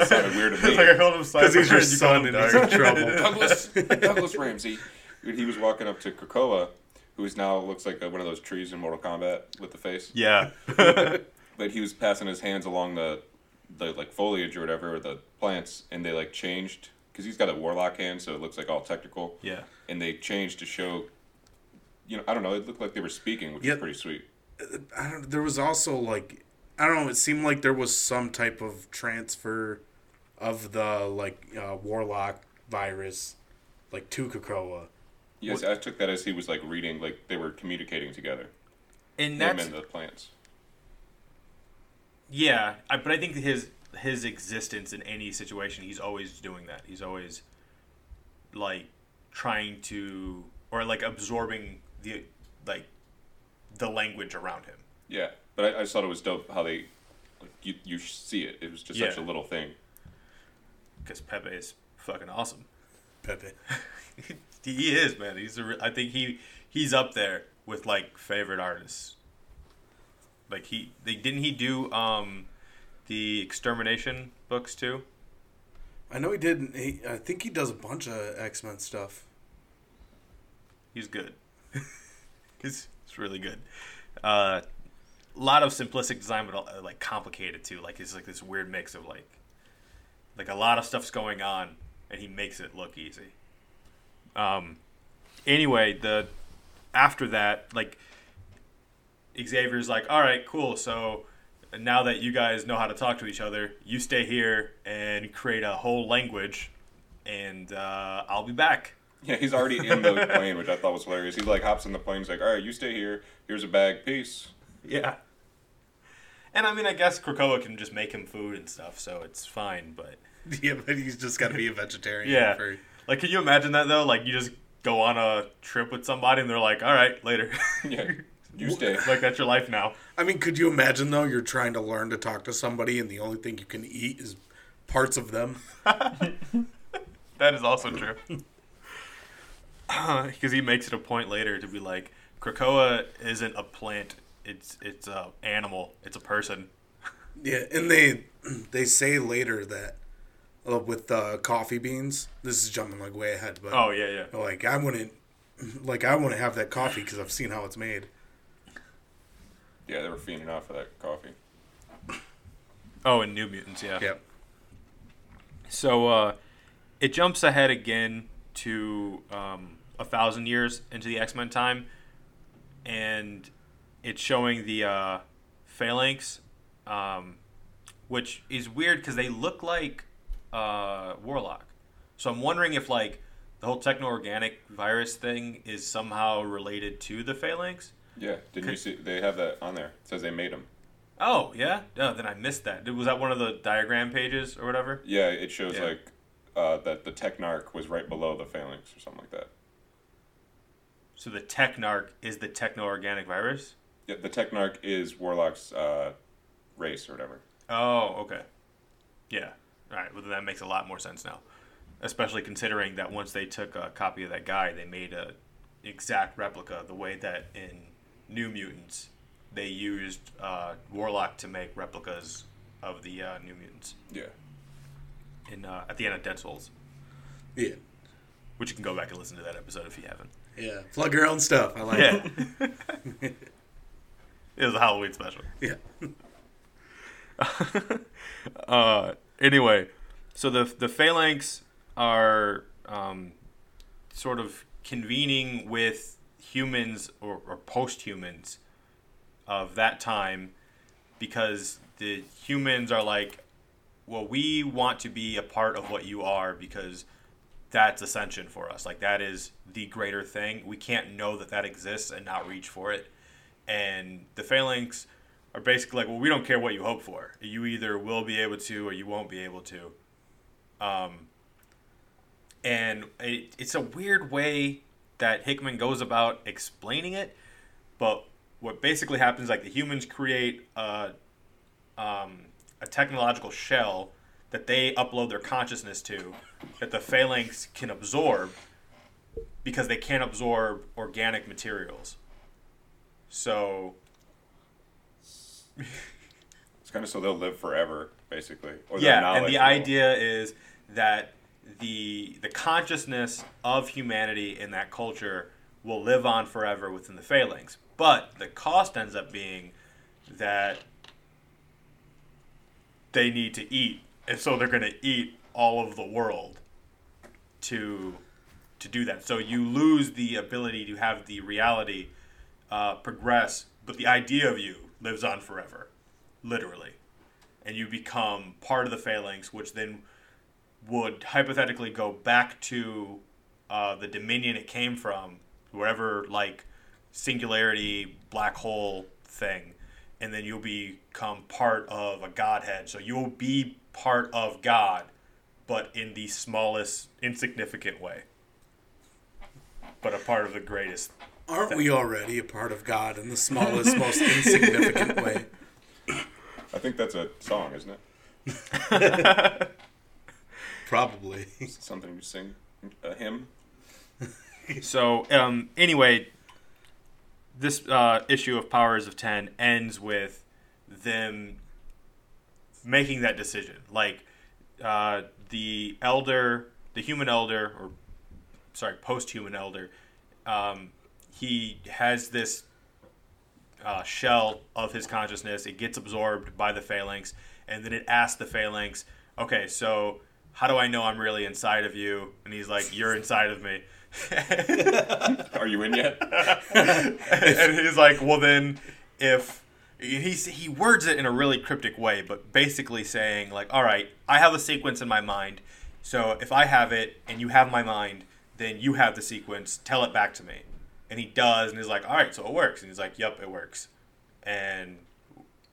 sounded weird to me. It's like I called him Simon. Because he's your son and he's in trouble. Douglas, Douglas Ramsey. He was walking up to Krakoa, who is now looks like one of those trees in Mortal Kombat with the face. Yeah. But he was passing his hands along the, the like foliage or whatever, or the plants, and they like changed because he's got a warlock hand, so it looks like all technical. Yeah. And they changed to show, you know, I don't know, it looked like they were speaking, which yep. was pretty sweet. I don't. There was also like, I don't know, it seemed like there was some type of transfer of the like uh, warlock virus, like to Krakoa. Yes, I took that as he was, like, reading, like, they were communicating together. And that's... Him and the plants. Yeah, I, but I think his his existence in any situation, he's always doing that. He's always, like, trying to... Or, like, absorbing the, like, the language around him. Yeah, but I, I just thought it was dope how they... Like, you, you see it. It was just yeah. such a little thing. Because Pepe is fucking awesome. Pepe. He is, man. He's a, I think he he's up there with like favorite artists. Like he they didn't he do um the Extermination books too? I know he did. He, I think he does a bunch of X-Men stuff. He's good. he's, he's really good. A uh, lot of simplistic design, but like complicated too. Like it's like this weird mix of like like a lot of stuff's going on, and he makes it look easy. Um, anyway, the, after that, like, Xavier's like, all right, cool. So now that you guys know how to talk to each other, you stay here and create a whole language and, uh, I'll be back. Yeah. He's already in the plane, which I thought was hilarious. He like hops in the plane. He's like, all right, you stay here. Here's a bag. Peace. Yeah. And I mean, I guess Krakoa can just make him food and stuff, so it's fine, but. Yeah, but he's just gotta be a vegetarian. Yeah. For- Like, can you imagine that, though? Like, you just go on a trip with somebody, and they're like, all right, later. Yeah, you stay. Like, that's your life now. I mean, could you imagine, though, you're trying to learn to talk to somebody, and the only thing you can eat is parts of them? That is also true. Because uh, he makes it a point later to be like, Krakoa isn't a plant. It's it's a animal. It's a person. Yeah, and they they say later that uh, with uh, coffee beans. This is jumping like way ahead, but oh yeah, yeah. Like I wouldn't, like I wouldn't have that coffee because I've seen how it's made. Yeah, they were fiending off of that coffee. Oh, and New Mutants, yeah. Yep. So uh, it jumps ahead again to um, a thousand years into the X-Men time, and it's showing the uh, Phalanx, um, which is weird because they look like uh, Warlock. So I'm wondering if like the whole techno-organic virus thing is somehow related to the Phalanx. Yeah, didn't you see? They have that on there. It says they made them. Oh, yeah? No, then I missed that. Was that one of the diagram pages or whatever? Yeah, it shows, yeah. like, uh, that the Technarch was right below the Phalanx or something like that. So the Technarch is the techno-organic virus? Yeah, the Technarch is Warlock's uh, race or whatever. Oh, okay. Yeah. All right, well, then that makes a lot more sense now. Especially considering that once they took a copy of that guy, they made a exact replica the way that in New Mutants... they used uh, Warlock to make replicas of the uh, New Mutants. Yeah. In uh, at the end of Dead Souls. Yeah. Which you can go back and listen to that episode if you haven't. Yeah. Plug your own stuff. I like yeah. it. It was a Halloween special. Yeah. uh, anyway, so the the Phalanx are um, sort of convening with humans or, or post-humans of that time, because the humans are like, well, we want to be a part of what you are because that's ascension for us. Like, that is the greater thing. We can't know that that exists and not reach for it. And the Phalanx are basically like, well, we don't care what you hope for. You either will be able to or you won't be able to. Um, and it, it's a weird way that Hickman goes about explaining it, but what basically happens, like, the humans create a, um, a technological shell that they upload their consciousness to that the Phalanx can absorb because they can't absorb organic materials. So... it's kind of so they'll live forever, basically. Or yeah, and the will... idea is that the the consciousness of humanity in that culture will live on forever within the Phalanx. But the cost ends up being that they need to eat, and so they're going to eat all of the world to to do that. So you lose the ability to have the reality uh, progress, but the idea of you lives on forever, literally. And you become part of the Phalanx, which then would hypothetically go back to uh, the dominion it came from, wherever, like... singularity black hole thing, and then you'll become part of a godhead. So you'll be part of God, but in the smallest, insignificant way, but a part of the greatest. Aren't thing. We already a part of God in the smallest, most insignificant way? I think that's a song, isn't it? Probably something you sing, a hymn. So um anyway, this uh, issue of Powers of ten ends with them making that decision. Like, uh, the elder, the human elder, or, sorry, post-human elder, um, he has this uh, shell of his consciousness. It gets absorbed by the Phalanx, and then it asks the Phalanx, okay, so how do I know I'm really inside of you? And he's like, you're inside of me. Are you in yet? And he's like, well, then if he he words it in a really cryptic way, but basically saying, like, all right, I have a sequence in my mind, so if I have it and you have my mind, then you have the sequence, tell it back to me. And he does, and he's like, all right, so it works. And he's like, yep, it works. And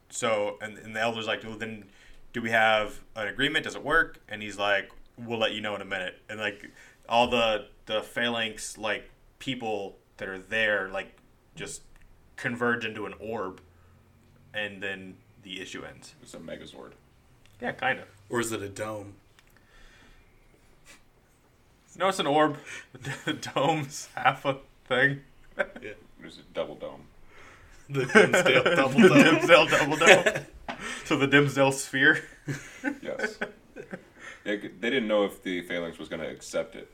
so and, and the elder's like, well, then do we have an agreement? Does it work? And he's like, we'll let you know in a minute. And like all the the Phalanx, like, people that are there, like, just converge into an orb, and then the issue ends. It's a megazord. Yeah, kind of. Or is it a dome? No, it's an orb. The dome's half a thing. Yeah. what is it, Double Dome. The Dimsdale Double Dome. The Dimsdale Double Dome. So the Dimsdale Sphere. Yes. They, they didn't know if the Phalanx was going to accept it.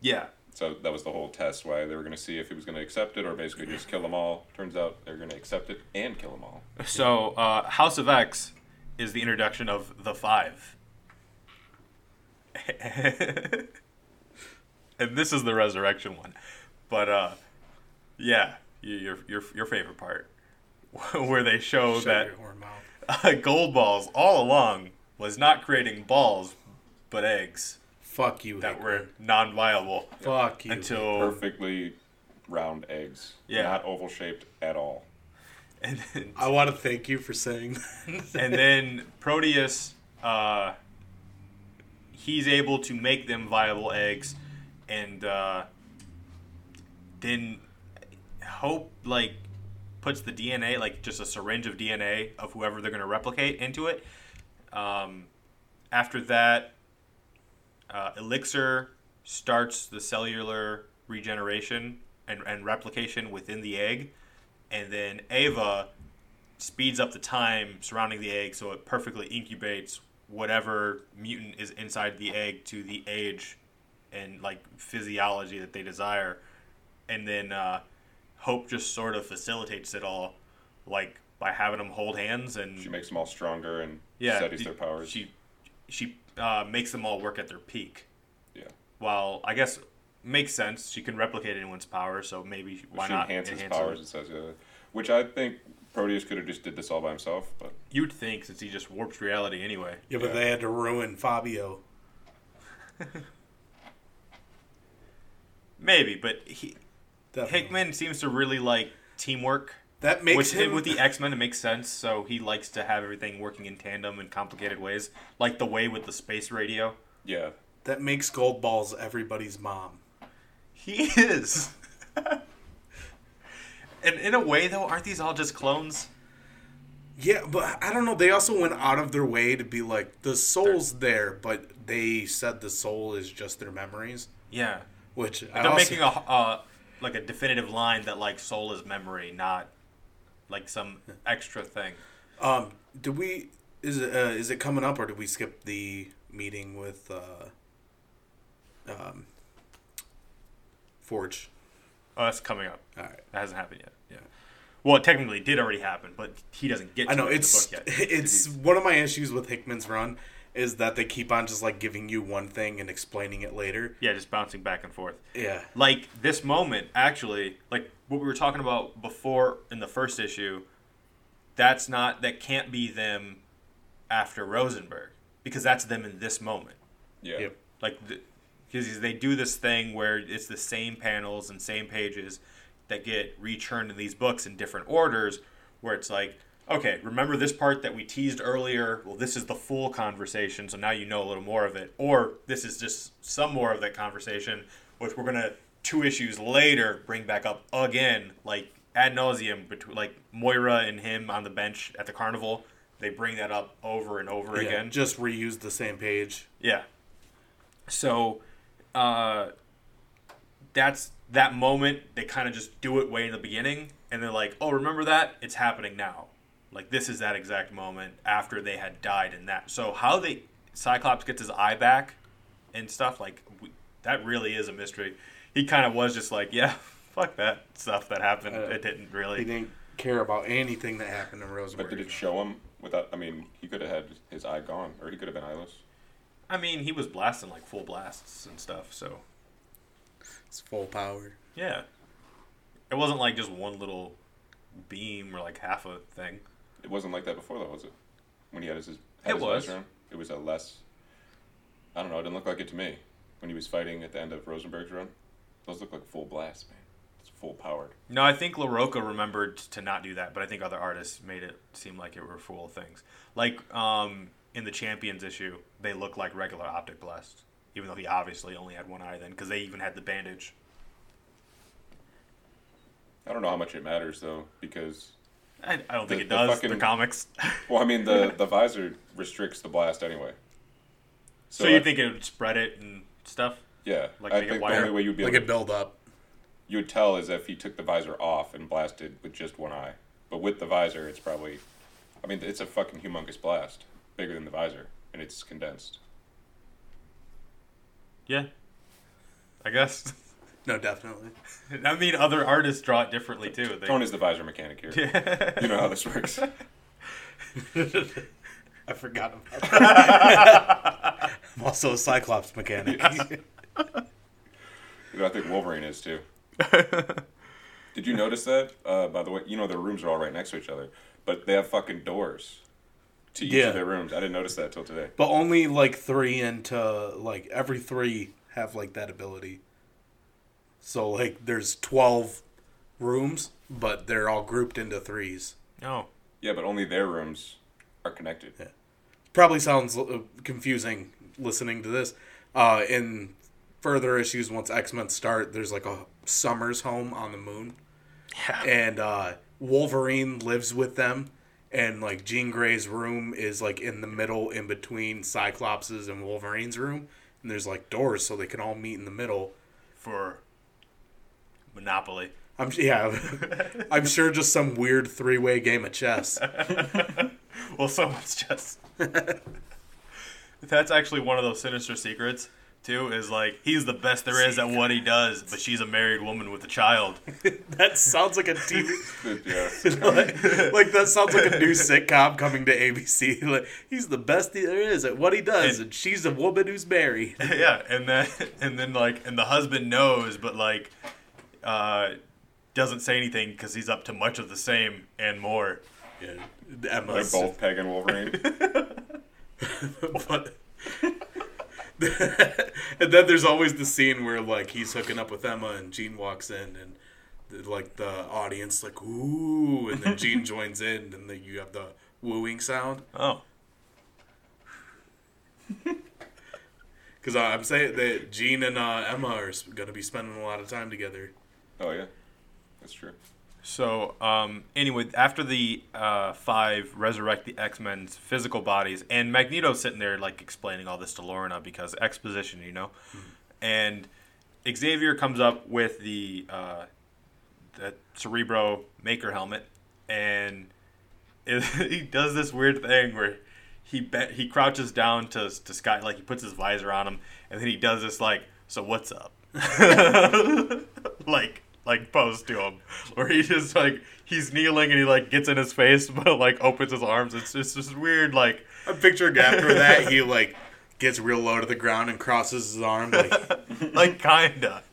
Yeah. So that was the whole test, why they were going to see if he was going to accept it or basically just kill them all. Turns out they're going to accept it and kill them all. So uh, House of X is the introduction of the Five. And this is the resurrection one. But, uh, yeah, your your your favorite part, where they show Shut that uh, Gold Balls all along was not creating balls, but eggs. Fuck you, That Hickman. Were non-viable. Fuck you. Until perfectly round eggs. Yeah. Not oval-shaped at all. And then, I want to thank you for saying that. And then Proteus, uh, he's able to make them viable eggs, and uh, then Hope, like, puts the D N A, like, just a syringe of D N A of whoever they're going to replicate into it. Um, after that, Uh, Elixir starts the cellular regeneration and, and replication within the egg, and then Ava speeds up the time surrounding the egg so it perfectly incubates whatever mutant is inside the egg to the age and like physiology that they desire. And then uh, Hope just sort of facilitates it all, like by having them hold hands, and she makes them all stronger and yeah, studies d- their powers. She she. Uh, makes them all work at their peak. Yeah. While, I guess, makes sense. She can replicate anyone's power, so maybe why she not enhances enhance powers and says, uh, which I think Proteus could have just did this all by himself. But you'd think, since he just warps reality anyway. Yeah, but yeah. They had to ruin Fabio. Maybe, but he Definitely. Hickman seems to really like teamwork. That makes Which, him... With the X-Men, it makes sense, so he likes to have everything working in tandem in complicated ways, like the way with the space radio. Yeah. That makes Gold Balls everybody's mom. He is. And in a way, though, aren't these all just clones? Yeah, but I don't know. They also went out of their way to be like, the soul's They're... there, but they said the soul is just their memories. Yeah. Which I They're also... making a, uh, like a definitive line that like soul is memory, not... Like some extra thing. Um, did we? Is it, uh, is it coming up, or did we skip the meeting with uh, um, Forge? Oh, that's coming up. All right, that hasn't happened yet. Yeah. Well, it technically did already happen, but he doesn't get. To I know it it's the book yet. It's one of my issues with Hickman's run is that they keep on just like giving you one thing and explaining it later. Yeah, just bouncing back and forth. Yeah. Like this moment, actually, like. What we were talking about before in the first issue, that's not that can't be them after Rosenberg because that's them in this moment. Yeah, yep. Like because the, they do this thing where it's the same panels and same pages that get returned in these books in different orders, where it's like, okay, remember this part that we teased earlier? Well, this is the full conversation, so now you know a little more of it, or this is just some more of that conversation, which we're gonna. Two issues later, bring back up again, like ad nauseum between like Moira and him on the bench at the carnival. They bring that up over and over yeah, again. Just reuse the same page. Yeah. So, uh, that's that moment. They kind of just do it way in the beginning, and they're like, "Oh, remember that? It's happening now." Like this is that exact moment after they had died in that. So how they Cyclops gets his eye back and stuff like we, that really is a mystery. He kind of was just like, yeah, fuck that stuff that happened. Uh, it didn't really. He didn't care about anything that happened in Rosenberg. But did it show him without, I mean, he could have had his eye gone, or he could have been eyeless. I mean, he was blasting like full blasts and stuff, so. It's full power. Yeah. It wasn't like just one little beam or like half a thing. It wasn't like that before, though, was it? When he had his, his, had it his was. Room, it was a less, I don't know, it didn't look like it to me. When he was fighting at the end of Rosenberg's run. Those look like full blast, man. It's full powered. No, I think LaRocca remembered to not do that, but I think other artists made it seem like it were full of things. Like um, in the Champions issue, they look like regular optic blasts, even though he obviously only had one eye then, because they even had the bandage. I don't know how much it matters, though, because... I, I don't the, think it does, the, fucking, the comics. Well, I mean, the, the visor restricts the blast anyway. So, so you I, think it would spread it and stuff? Yeah, like I think the only way you'd be like able to build up. you would tell is if he took the visor off and blasted with just one eye. But with the visor, it's probably, I mean, it's a fucking humongous blast, bigger than the visor, and it's condensed. Yeah, I guess. No, definitely. I mean, other artists draw it differently too. They... Tony's the visor mechanic here. Yeah. You know how this works. I forgot about that. I'm also a Cyclops mechanic. Yes. You know, I think Wolverine is too. Did you notice that? Uh, by the way, you know their rooms are all right next to each other, but they have fucking doors to each yeah. of their rooms. I didn't notice that till today. But only like three into like every three have like that ability. So like there's twelve rooms, but they're all grouped into threes. Oh. Yeah, but only their rooms are connected. Yeah. Probably sounds confusing listening to this. Uh, in further issues, once X-Men start, there's like a summer's home on the moon. Yeah. And uh, Wolverine lives with them. And like Jean Grey's room is like in the middle in between Cyclops's and Wolverine's room. And there's like doors so they can all meet in the middle. For Monopoly. I'm, yeah. I'm sure just some weird three-way game of chess. Well, so much chess. That's actually one of those sinister secrets, too, is like, he's the best there is at what he does, but she's a married woman with a child. That sounds like a T V... yeah. like, like, that sounds like a new sitcom coming to A B C. Like, he's the best there is at what he does, and, and she's a woman who's married. Yeah, and then, and then, like, and the husband knows, but, like, uh, doesn't say anything because he's up to much of the same and more. Yeah. Emma's. They're both Peg and Wolverine. What? And then there's always the scene where like he's hooking up with Emma and Jean walks in and like the audience like ooh, and then Jean joins in and then you have the wooing sound. Oh. Because uh, I'm saying that Jean and uh, Emma are gonna be spending a lot of time together. Oh yeah, that's true. So, um, anyway, after the uh, five resurrect the X-Men's physical bodies, and Magneto's sitting there, like, explaining all this to Lorna because exposition, you know? Mm-hmm. And Xavier comes up with the, uh, the Cerebro Maker helmet, and it, he does this weird thing where he be- he crouches down to, to Sky, like, he puts his visor on him, and then he does this, like, so what's up? like... like pose to him where he just like he's kneeling and he like gets in his face but like opens his arms. It's just this weird like I'm picturing after that he like gets real low to the ground and crosses his arm like like kinda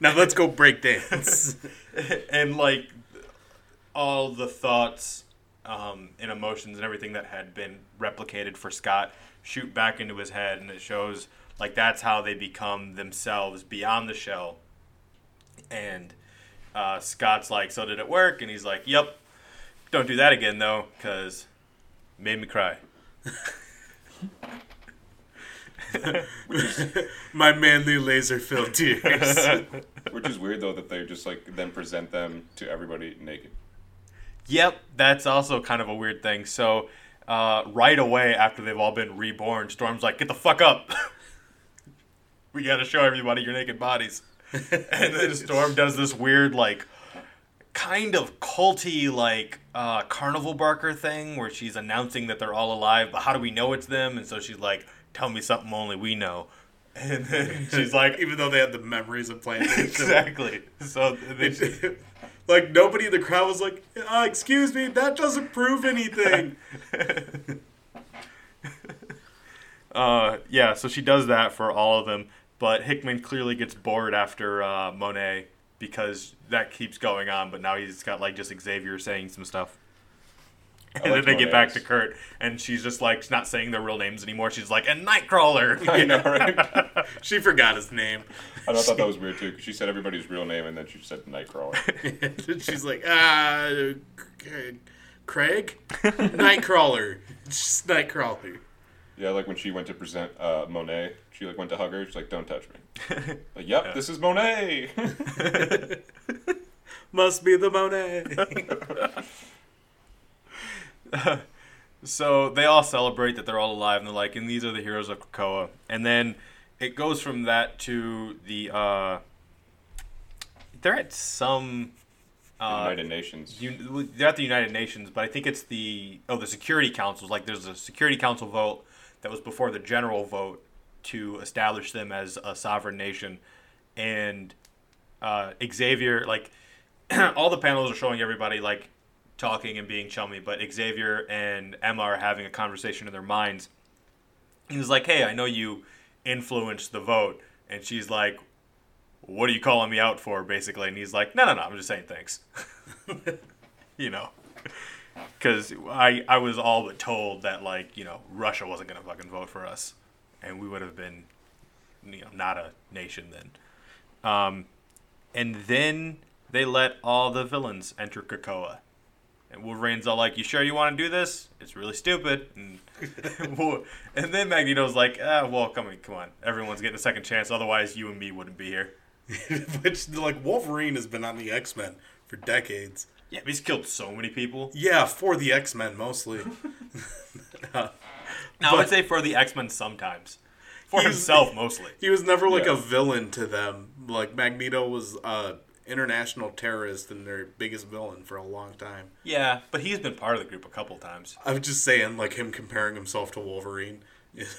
now let's go break dance. And like all the thoughts um, and emotions and everything that had been replicated for Scott shoot back into his head, and it shows like that's how they become themselves beyond the shell. And uh, Scott's like, so did it work? And he's like, yep. Don't do that again, though, because it made me cry. is, My manly laser-filled tears. Which is weird, though, that they just, like, then present them to everybody naked. Yep, that's also kind of a weird thing. So uh, right away, after they've all been reborn, Storm's like, get the fuck up. We got to show everybody your naked bodies. And then Storm does this weird, like, kind of culty, like, uh, carnival barker thing where she's announcing that they're all alive, but how do we know it's them? And so she's like, tell me something only we know. And then she's like... Even though they had the memories of playing... Exactly. So... They just, like, nobody in the crowd was like, uh, excuse me, that doesn't prove anything. uh, yeah, so she does that for all of them. But Hickman clearly gets bored after uh, Monet because that keeps going on. But now he's got, like, just Xavier saying some stuff. And then they Monet's. Get back to Kurt. And she's just, like, not saying their real names anymore. She's like, and Nightcrawler. I know, right? She forgot his name. I thought that was weird, too, because she said everybody's real name, and then she said Nightcrawler. She's like, ah, uh, Craig? Nightcrawler. Just Nightcrawler. Yeah, like when she went to present uh, Monet, she like went to hug her. She's like, "Don't touch me." Like, yep, yeah. This is Monet. Must be the Monet. uh, so they all celebrate that they're all alive, and they're like, "And these are the heroes of Krakoa." And then it goes from that to the uh, they're at some uh, United Nations. Un, they're at the United Nations, but I think it's the oh the Security Councils. Like there's a Security Council vote that was before the general vote to establish them as a sovereign nation, and uh, Xavier like all the panels are showing everybody like talking and being chummy, but Xavier and Emma are having a conversation in their minds. He's like, hey, I know you influenced the vote. And she's like, what are you calling me out for, basically? And he's like, no, no, no, I'm just saying thanks. You know, because I, I was all but told that, like, you know, Russia wasn't going to fucking vote for us. And we would have been, you know, not a nation then. Um, and then they let all the villains enter Krakoa. And Wolverine's all like, you sure you want to do this? It's really stupid. And, and then Magneto's like, ah, well, come on, come on. Everyone's getting a second chance. Otherwise, you and me wouldn't be here. Which, like, Wolverine has been on the X-Men for decades. Yeah, but he's killed so many people. Yeah, for the X-Men, mostly. uh, now, I would say for the X-Men sometimes. For himself, mostly. He was never, like, yeah. a villain to them. Like, Magneto was... Uh, international terrorist and their biggest villain for a long time. Yeah, but he's been part of the group a couple times. I'm just saying, like, him comparing himself to Wolverine.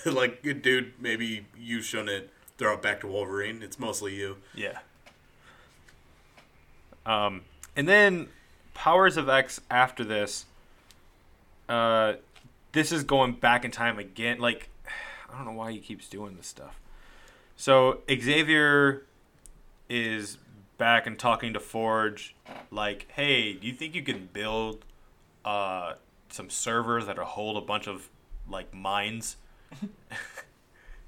Like, dude, maybe you shouldn't throw it back to Wolverine. It's mostly you. Yeah. Um, and then Powers of X after this, uh, this is going back in time again. Like, I don't know why he keeps doing this stuff. So, Xavier is... back and talking to Forge, like, hey, do you think you can build uh, some servers that'll hold a bunch of, like, mines?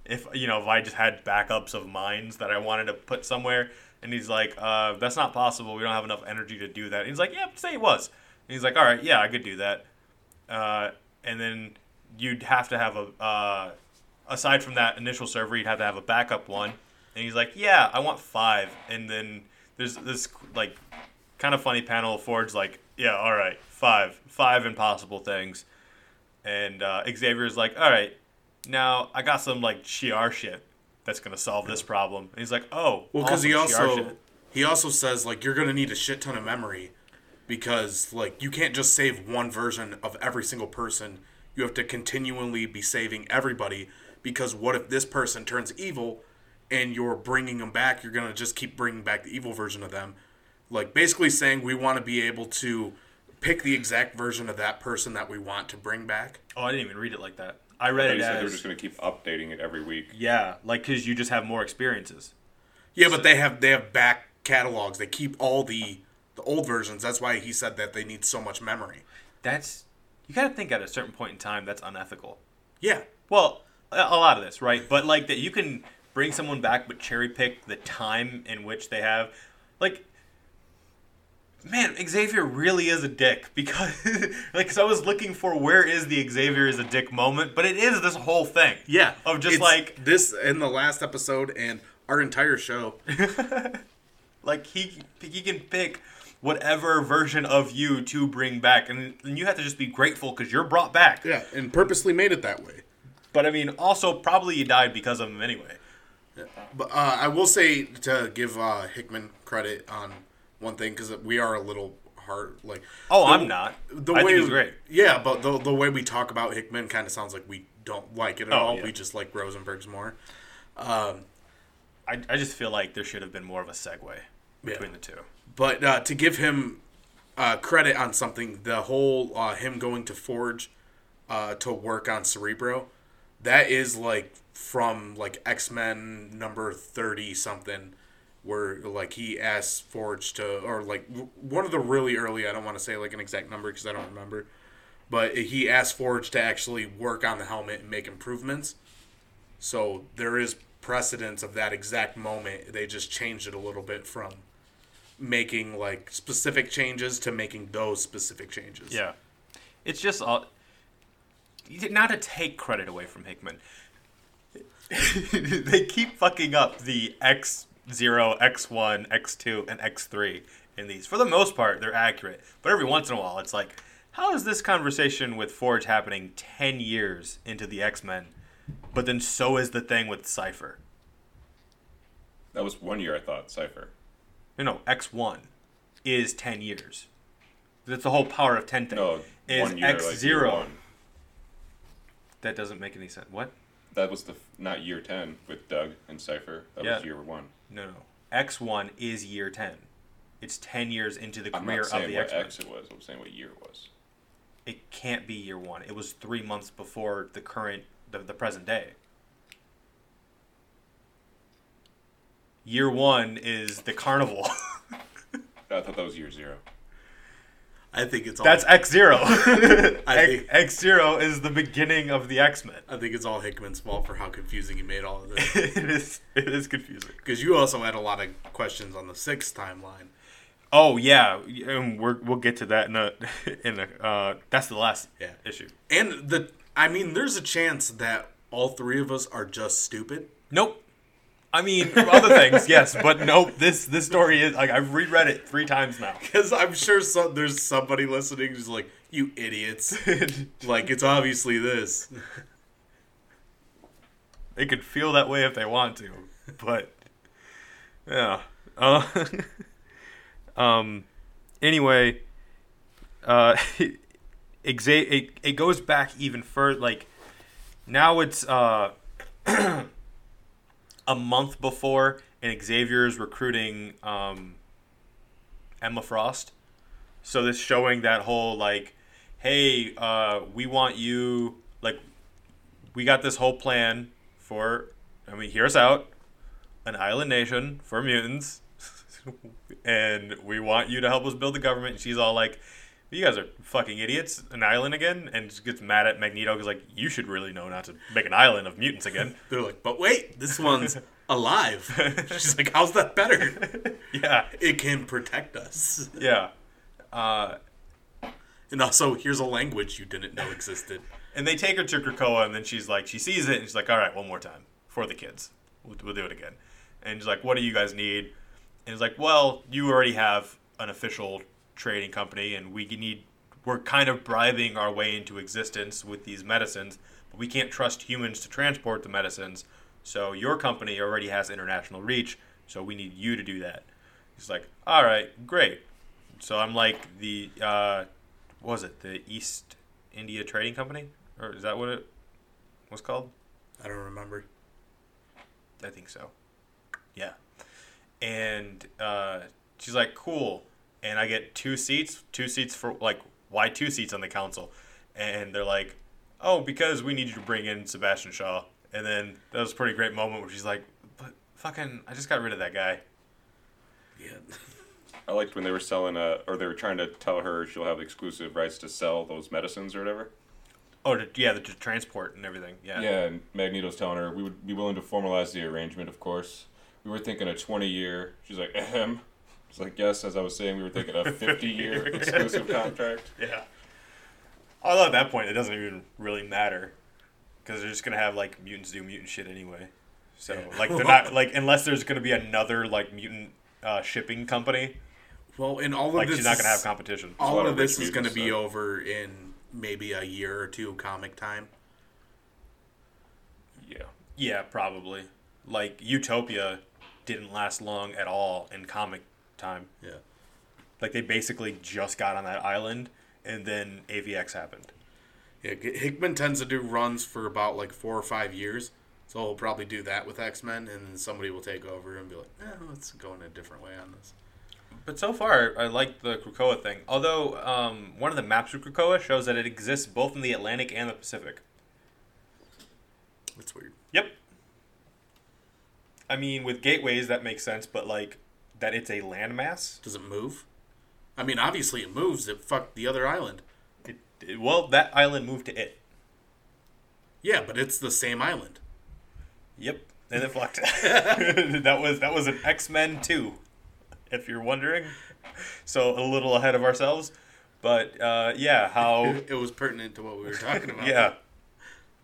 If, you know, if I just had backups of mines that I wanted to put somewhere. And he's like, uh, that's not possible. We don't have enough energy to do that. And he's like, yeah, say it was. And he's like, all right, yeah, I could do that. Uh, and then you'd have to have a, uh, aside from that initial server, you'd have to have a backup one. And he's like, yeah, I want five. And then... there's this, like, kind of funny panel of Ford's like, yeah, all right, five. Five impossible things. And uh, Xavier's like, all right, now I got some, like, Shi'ar shit that's going to solve this problem. And he's like, oh, well, because he also he also says, like, you're going to need a shit ton of memory because, like, you can't just save one version of every single person. You have to continually be saving everybody because what if this person turns evil and you're bringing them back, you're going to just keep bringing back the evil version of them. Like, basically saying we want to be able to pick the exact version of that person that we want to bring back. Oh, I didn't even read it like that. I read I it as... they're just going to keep updating it every week. Yeah, like, because you just have more experiences. Yeah, so, but they have they have back catalogs. They keep all the, the old versions. That's why he said that they need so much memory. That's... you got to think at a certain point in time, that's unethical. Yeah. Well, a lot of this, right? But, like, that you can... bring someone back, but cherry pick the time in which they have, like, man, Xavier really is a dick because, like, cause I was looking for where is the Xavier is a dick moment, but it is this whole thing, yeah, of just it's like this in the last episode and our entire show, like he he can pick whatever version of you to bring back, and, and you have to just be grateful because you're brought back, yeah, and purposely made it that way, but I mean, also probably you died because of him anyway. Yeah. But uh, I will say to give uh, Hickman credit on one thing because we are a little hard. Like, oh, the, I'm not. The I way think he's great. Yeah, but the the way we talk about Hickman kind of sounds like we don't like it at oh, all. Yeah. We just like Rosenberg's more. Um, I I just feel like there should have been more of a segue between yeah. the two. But uh, to give him uh, credit on something, the whole uh, him going to Forge uh, to work on Cerebro, that is like. From like X-Men number thirty something, where like he asks Forge to, or like one of the really early, I don't want to say like an exact number because I don't remember, but he asked Forge to actually work on the helmet and make improvements. So there is precedence of that exact moment. They just changed it a little bit from making like specific changes to making those specific changes. Yeah, it's just all, not to take credit away from Hickman. They keep fucking up the X zero, X one, X two, and X three in these. For the most part, they're accurate. But every once in a while, it's like, how is this conversation with Forge happening ten years into the X-Men, but then so is the thing with Cypher? That was one year, I thought, Cypher. no, no, X one is ten years. That's the whole power of ten thing. No, is one year, X zero. Like year one. That doesn't make any sense. What? That was the not year ten with Doug and Cypher. That yeah. was year one. No, no. X one is year ten. It's ten years into the career of the X-Men. I'm not saying what X it was. I'm saying what year it was. It can't be year one. It was three months before the current, the, the present day. Year one is the carnival. I thought that was year zero. I think it's all... That's X zero. X- X zero is the beginning of the X-Men. I think it's all Hickman's fault for how confusing he made all of this. it is It is confusing. Because you also had a lot of questions on the sixth timeline. Oh, yeah. And we're, we'll get to that in a... In a uh, that's the last yeah. issue. And, the I mean, there's a chance that all three of us are just stupid. Nope. I mean, other things, yes, but nope. This this story is like I've reread it three times now because I'm sure some, there's somebody listening who's like, "You idiots!" Like it's obviously this. They could feel that way if they want to, but yeah. Uh, um. Anyway, uh, it, it it goes back even further. Like now, it's uh. a month before, and Xavier's recruiting um, Emma Frost. So this showing that whole, like, hey, uh, we want you, like, we got this whole plan for, I mean, hear us out, an island nation for mutants, and we want you to help us build the government. And she's all like, you guys are fucking idiots, an island again? And just gets mad at Magneto because, like, you should really know not to make an island of mutants again. They're like, but wait, this one's alive. She's like, how's that better? Yeah. It can protect us. Yeah. Uh, and also, here's a language you didn't know existed. And they take her to Krakoa, and then she's like, she sees it, and she's like, all right, one more time for the kids. We'll, we'll do it again. And she's like, what do you guys need? And he's like, well, you already have an official trading company, and we need we're kind of bribing our way into existence with these medicines, but we can't trust humans to transport the medicines, so your company already has international reach, so we need you to do that. He's like, all right, great. So I'm like the uh what was it, the East India Trading Company, or is that what it was called? I don't remember. I think so, yeah. And uh she's like, cool. And I get two seats, two seats for, like, why two seats on the council? And they're like, oh, because we need you to bring in Sebastian Shaw. And then that was a pretty great moment where she's like, but fucking, I just got rid of that guy. Yeah. I liked when they were selling, uh, or they were trying to tell her she'll have exclusive rights to sell those medicines or whatever. Oh, to, yeah, the to transport and everything, yeah. Yeah, and Magneto's telling her, we would be willing to formalize the arrangement, of course. We were thinking a twenty-year, she's like, ahem. It's like, yes, as I was saying, we were thinking a fifty-year exclusive contract. Yeah. Although at that point, it doesn't even really matter. Because they're just going to have, like, mutants do mutant shit anyway. So, yeah. like, they're not, like, unless there's going to be another, like, mutant uh, shipping company. Well, and all of like, this she's not going to have competition. All of, of this is going to be over in maybe a year or two of comic time. Yeah. Yeah, probably. Like, Utopia didn't last long at all in comic time. Yeah. Like, they basically just got on that island, and then A V X happened. Yeah, Hickman tends to do runs for about, like, four or five years, so he'll probably do that with X-Men, and then somebody will take over and be like, eh, let's go in a different way on this. But so far, I like the Krakoa thing. Although, um, one of the maps of Krakoa shows that it exists both in the Atlantic and the Pacific. That's weird. Yep. I mean, with gateways, that makes sense, but, like, that it's a landmass? Does it move? I mean, obviously it moves. It fucked the other island. It, it, well, that island moved to it. Yeah, but it's the same island. Yep, and it fucked. that was that was an X-Men two, if you're wondering. So a little ahead of ourselves, but uh, yeah, how it was pertinent to what we were talking about. Yeah,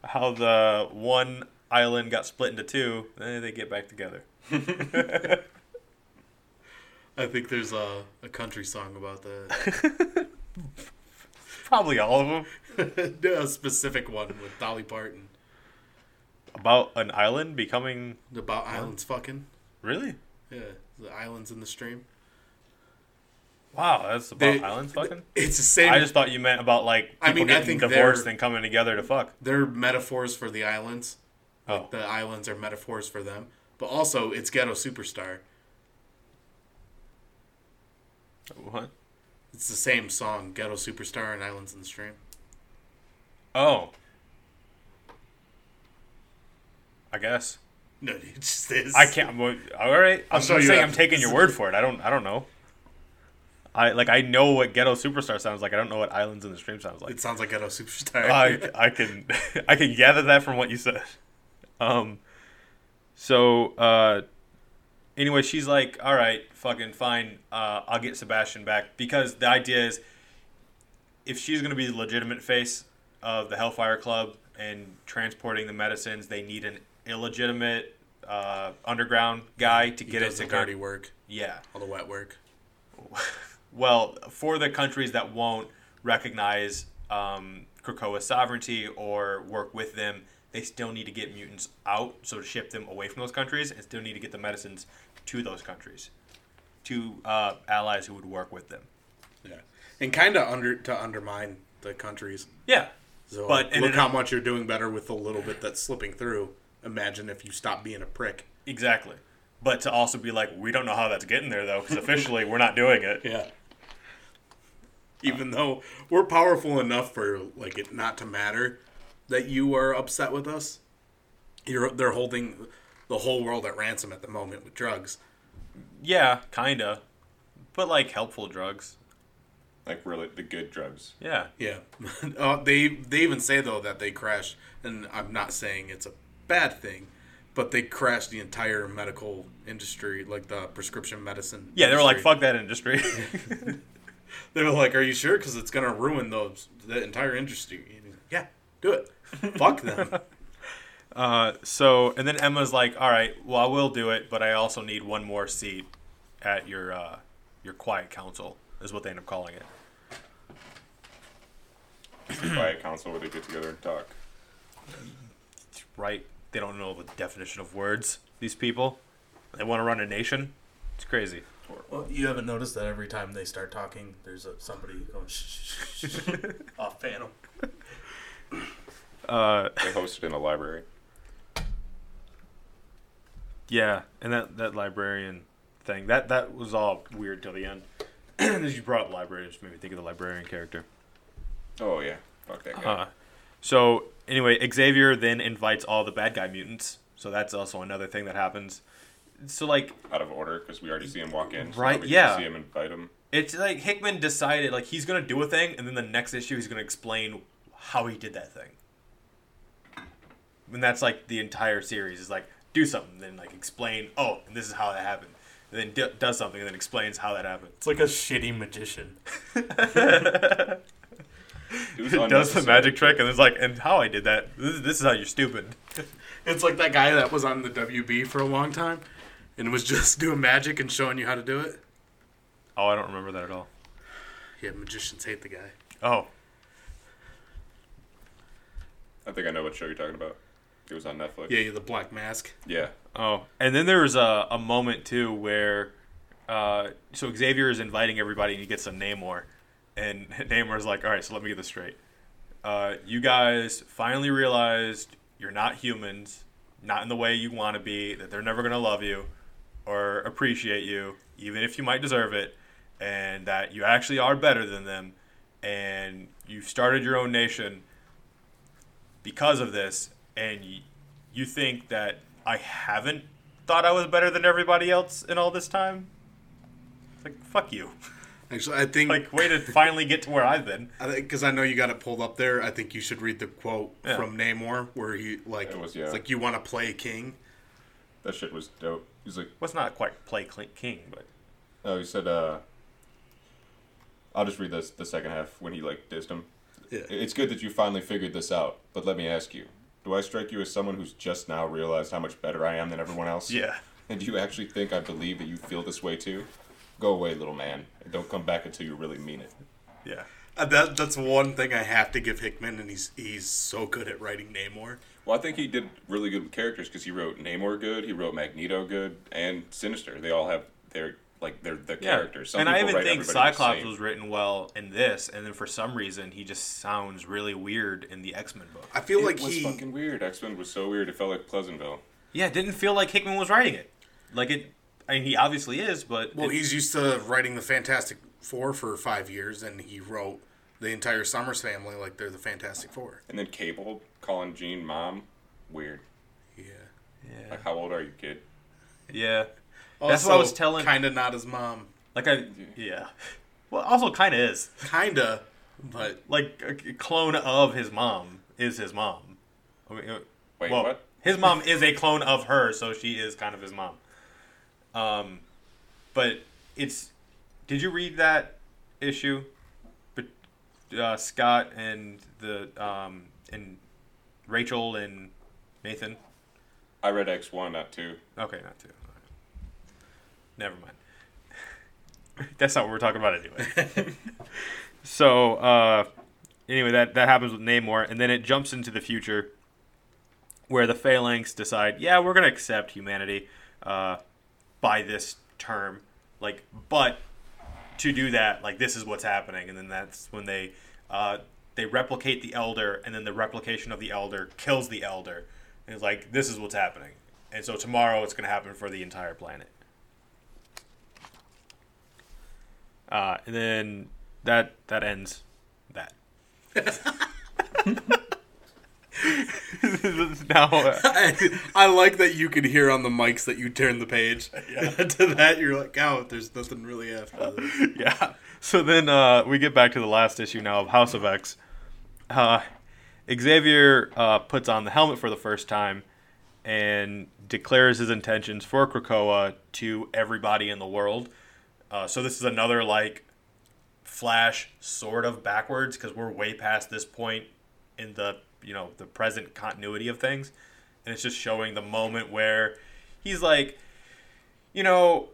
how the one island got split into two, then they get back together. I think there's a, a country song about that. Probably all of them. A specific one with Dolly Parton. About an island becoming... About islands fucking. Really? Yeah. The islands in the stream. Wow, that's about they, islands fucking? It's the same. I just thought you meant about, like, people I mean, getting I think divorced and coming together to fuck. They're metaphors for the islands. Like, oh. The islands are metaphors for them. But also, it's Ghetto Superstar. What? It's the same song, Ghetto Superstar and Islands in the Stream. Oh. I guess. No, it just is. I can't. Well, all right. I'm just saying I'm taking your word for it. I don't I don't know. I like I know what Ghetto Superstar sounds like. I don't know what Islands in the Stream sounds like. It sounds like Ghetto Superstar. I I can I can gather that from what you said. Um so uh anyway, she's like, "All right, fucking fine. Uh I'll get Sebastian back," because the idea is if she's going to be the legitimate face of the Hellfire Club and transporting the medicines, they need an illegitimate uh, underground guy to he get does it to the dirty con- work. Yeah, all the wet work. Well, for the countries that won't recognize um, Krakoa's sovereignty or work with them, they still need to get mutants out, so to ship them away from those countries, and still need to get the medicines to those countries, to uh, allies who would work with them. Yeah, and kind of under to undermine the countries. Yeah, so but, look how it, much you're doing better with the little bit that's slipping through. Imagine if you stop being a prick. Exactly. But to also be like, we don't know how that's getting there, though, because officially we're not doing it. Yeah. Even uh, though we're powerful enough for like it not to matter that you are upset with us. You're They're holding the whole world at ransom at the moment with drugs. Yeah, kind of. But like helpful drugs. Like really the good drugs. Yeah. Yeah. uh, they, they even say, though, that they crashed, and I'm not saying it's a bad thing, but they crashed the entire medical industry, like the prescription medicine. Yeah, they were industry. Like, fuck that industry. They were like, are you sure? Because it's going to ruin those, the entire industry. And he's like, yeah, do it. Fuck them. Uh, so, and then Emma's like, all right, well, I will do it, but I also need one more seat at your uh, your quiet council, is what they end up calling it. It's a quiet council where they get together and talk. Right? They don't know the definition of words, these people. They want to run a nation. It's crazy. Well, you haven't noticed that every time they start talking, there's a, somebody going shh, shh, shh, shh off panel. Uh, they hosted in a library. Yeah, and that, that librarian thing, that, that was all weird till the end. As you brought up library, it just made me think of the librarian character. Oh, yeah. Fuck that guy. Uh, so... Anyway, Xavier then invites all the bad guy mutants, so that's also another thing that happens. So, like... Out of order, because we already see him walk in. So right, yeah. We see him invite him. It's like Hickman decided, like, he's going to do a thing, and then the next issue he's going to explain how he did that thing. And that's, like, the entire series is, like, do something, then, like, explain, oh, and this is how that happened. And then d- does something, and then explains how that happened. It's like a shitty magician. It does the magic trick, and it's like, and how I did that. This, this is how you're stupid. It's like that guy that was on the W B for a long time, and was just doing magic and showing you how to do it. Oh, I don't remember that at all. Yeah, magicians hate the guy. Oh. I think I know what show you're talking about. It was on Netflix. Yeah, the Black Mask. Yeah. Oh, and then there was a, a moment, too, where, uh, so Xavier is inviting everybody, and he gets some Namor. And Namor's like, all right, so let me get this straight. Uh, you guys finally realized you're not humans, not in the way you want to be, that they're never going to love you or appreciate you, even if you might deserve it, and that you actually are better than them, and you've started your own nation because of this, and you, you think that I haven't thought I was better than everybody else in all this time? It's like, fuck you. Actually, I think... Like, way to finally get to where I've been. Because I, I know you got it pulled up there. I think you should read the quote yeah. from Namor where he, like, it was, yeah. it's like, you want to play king. That shit was dope. He's like... Well, it's not quite play king, but... No, he said, uh... I'll just read this, the second half when he, like, dissed him. Yeah. It's good that you finally figured this out, but let me ask you. Do I strike you as someone who's just now realized how much better I am than everyone else? Yeah. And do you actually think I believe that you feel this way, too? Go away, little man. Don't come back until you really mean it. Yeah. Uh, that That's one thing I have to give Hickman, and he's he's so good at writing Namor. Well, I think he did really good with characters because he wrote Namor good, he wrote Magneto good, and Sinister. They all have their like they're the yeah. characters. Some and I even think Cyclops was written well in this, and then for some reason he just sounds really weird in the X-Men book. I feel it like was he was fucking weird. X-Men was so weird it felt like Pleasantville. Yeah, it didn't feel like Hickman was writing it. Like it, I mean, he obviously is, but well, it... he's used to writing the Fantastic Four for five years, and he wrote the entire Summers family like they're the Fantastic Four. And then Cable calling Jean mom, weird. Yeah, yeah. Like, how old are you, kid? Yeah. Also, that's what I was telling. Kinda not his mom. Like I, yeah. Well, also kinda is. Kinda, but like a clone of his mom is his mom. I mean, wait, well, what? His mom is a clone of her, so she is kind of his mom. Um, but it's. Did you read that issue? But uh, Scott and the um and Rachel and Nathan. I read X one, not two. Okay, not two. Never mind. That's not what we're talking about anyway. So, uh, anyway, that, that happens with Namor. And then it jumps into the future where the Phalanx decide, yeah, we're going to accept humanity uh, by this term. Like, but to do that, like, this is what's happening. And then that's when they uh, they replicate the Elder. And then the replication of the Elder kills the Elder. And it's like, this is what's happening. And so tomorrow it's going to happen for the entire planet. Uh, and then that that ends that. Now uh, I, I like that you can hear on the mics that you turn the page. Yeah. To that, you're like, oh, there's nothing really after this. Yeah. So then uh, we get back to the last issue now of House of X. Uh, Xavier uh, puts on the helmet for the first time and declares his intentions for Krakoa to everybody in the world. Uh, so this is another, like, Flash sort of backwards because we're way past this point in the, you know, the present continuity of things. And it's just showing the moment where he's like, you know,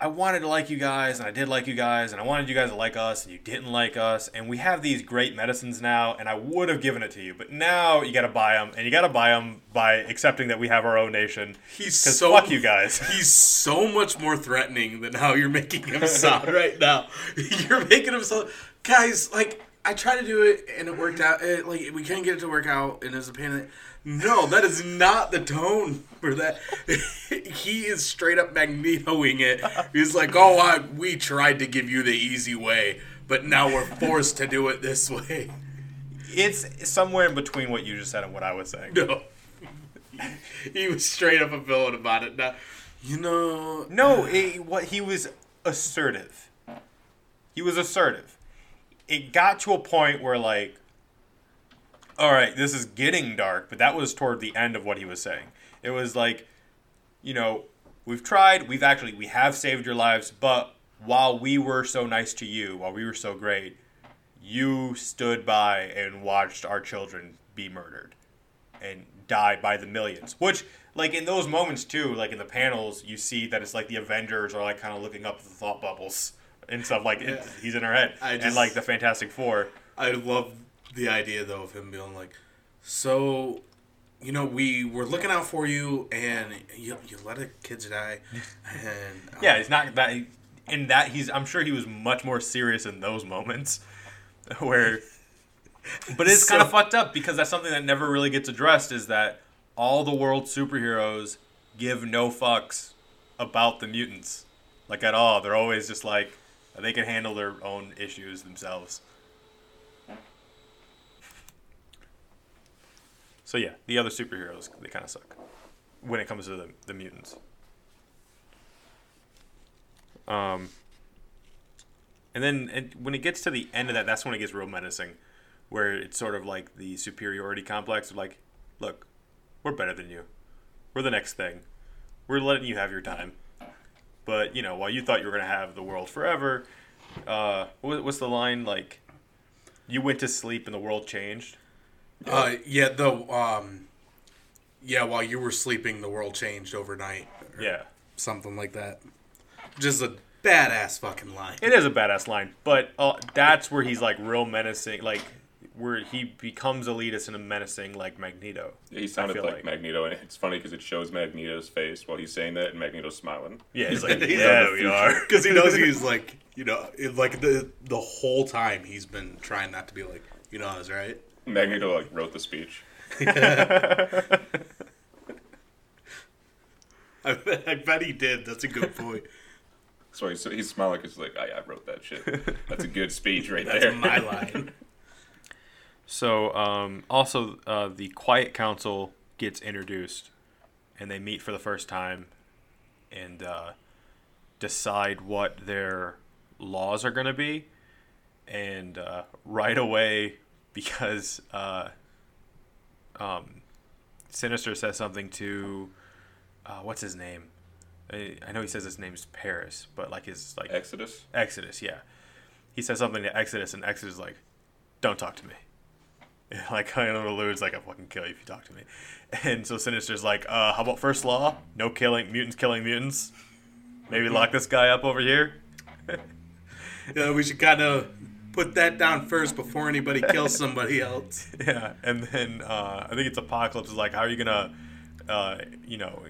I wanted to like you guys and I did like you guys and I wanted you guys to like us and you didn't like us. And we have these great medicines now and I would have given it to you. But now you got to buy them and you got to buy them by accepting that we have our own nation. He's so, fuck you guys. He's so much more threatening than how you're making him sound right now. You're making him sound. Guys, like, I tried to do it and it worked out. It, like, we couldn't get it to work out and it was a pain in the... No, that is not the tone for that. He is straight up Magnetoing it. He's like, oh, I, we tried to give you the easy way, but now we're forced to do it this way. It's somewhere in between what you just said and what I was saying. No. He was straight up a villain about it. Now, you know... No, it, what, he was assertive. He was assertive. It got to a point where, like, all right, this is getting dark, but that was toward the end of what he was saying. It was like, you know, we've tried, we've actually, we have saved your lives, but while we were so nice to you, while we were so great, you stood by and watched our children be murdered and die by the millions. Which, like, in those moments, too, like, in the panels, you see that it's like the Avengers are, like, kind of looking up at the thought bubbles and stuff. Like, yeah. He's in her head. I just, and, like, the Fantastic Four. I love the idea, though, of him being like, so, you know, we were looking out for you, and you, you let a kid die. And um, yeah, it's not that. In that, he's. I'm sure he was much more serious in those moments, where. But it's so, kind of fucked up because that's something that never really gets addressed. Is that all the world's superheroes give no fucks about the mutants, like at all? They're always just like they can handle their own issues themselves. So yeah, the other superheroes, they kind of suck when it comes to the, the mutants. Um, and then and when it gets to the end of that, that's when it gets real menacing, where it's sort of like the superiority complex of like, look, we're better than you. We're the next thing. We're letting you have your time. But, you know, while you thought you were going to have the world forever, uh, what, what's the line? Like, you went to sleep and the world changed. Uh, yeah, the, um, yeah, while you were sleeping, the world changed overnight. Yeah. Something like that. Just a badass fucking line. It is a badass line, but uh, that's where he's, like, real menacing. Like, where he becomes elitist and a menacing like Magneto. Yeah, he sounded like, like Magneto, and it's funny because it shows Magneto's face while he's saying that, and Magneto's smiling. Yeah, he's like, he's yeah, we are. Because he knows he's like, you know, it, like the the whole time he's been trying not to be like, you know, I was right. Magneto like wrote the speech. I, bet, I bet he did. That's a good point. So he's, he's smiling because he's like, I, I wrote that shit. That's a good speech right That's there. That's my line. So, um, also, uh, the Quiet Council gets introduced, and they meet for the first time and uh, decide what their laws are going to be. And uh, right away, because uh, um, Sinister says something to, uh, what's his name? I know he says his name's Paris, but like his like Exodus. Exodus, yeah. He says something to Exodus, and Exodus is like, "Don't talk to me." And like I don't allude, like I fucking kill you if you talk to me. And so Sinister's like, "Uh, how about first law? No killing mutants, killing mutants. Maybe lock this guy up over here." Yeah, we should kind of put that down first before anybody kills somebody else. Yeah, and then uh, I think it's Apocalypse is like, "How are you gonna, uh, you know?"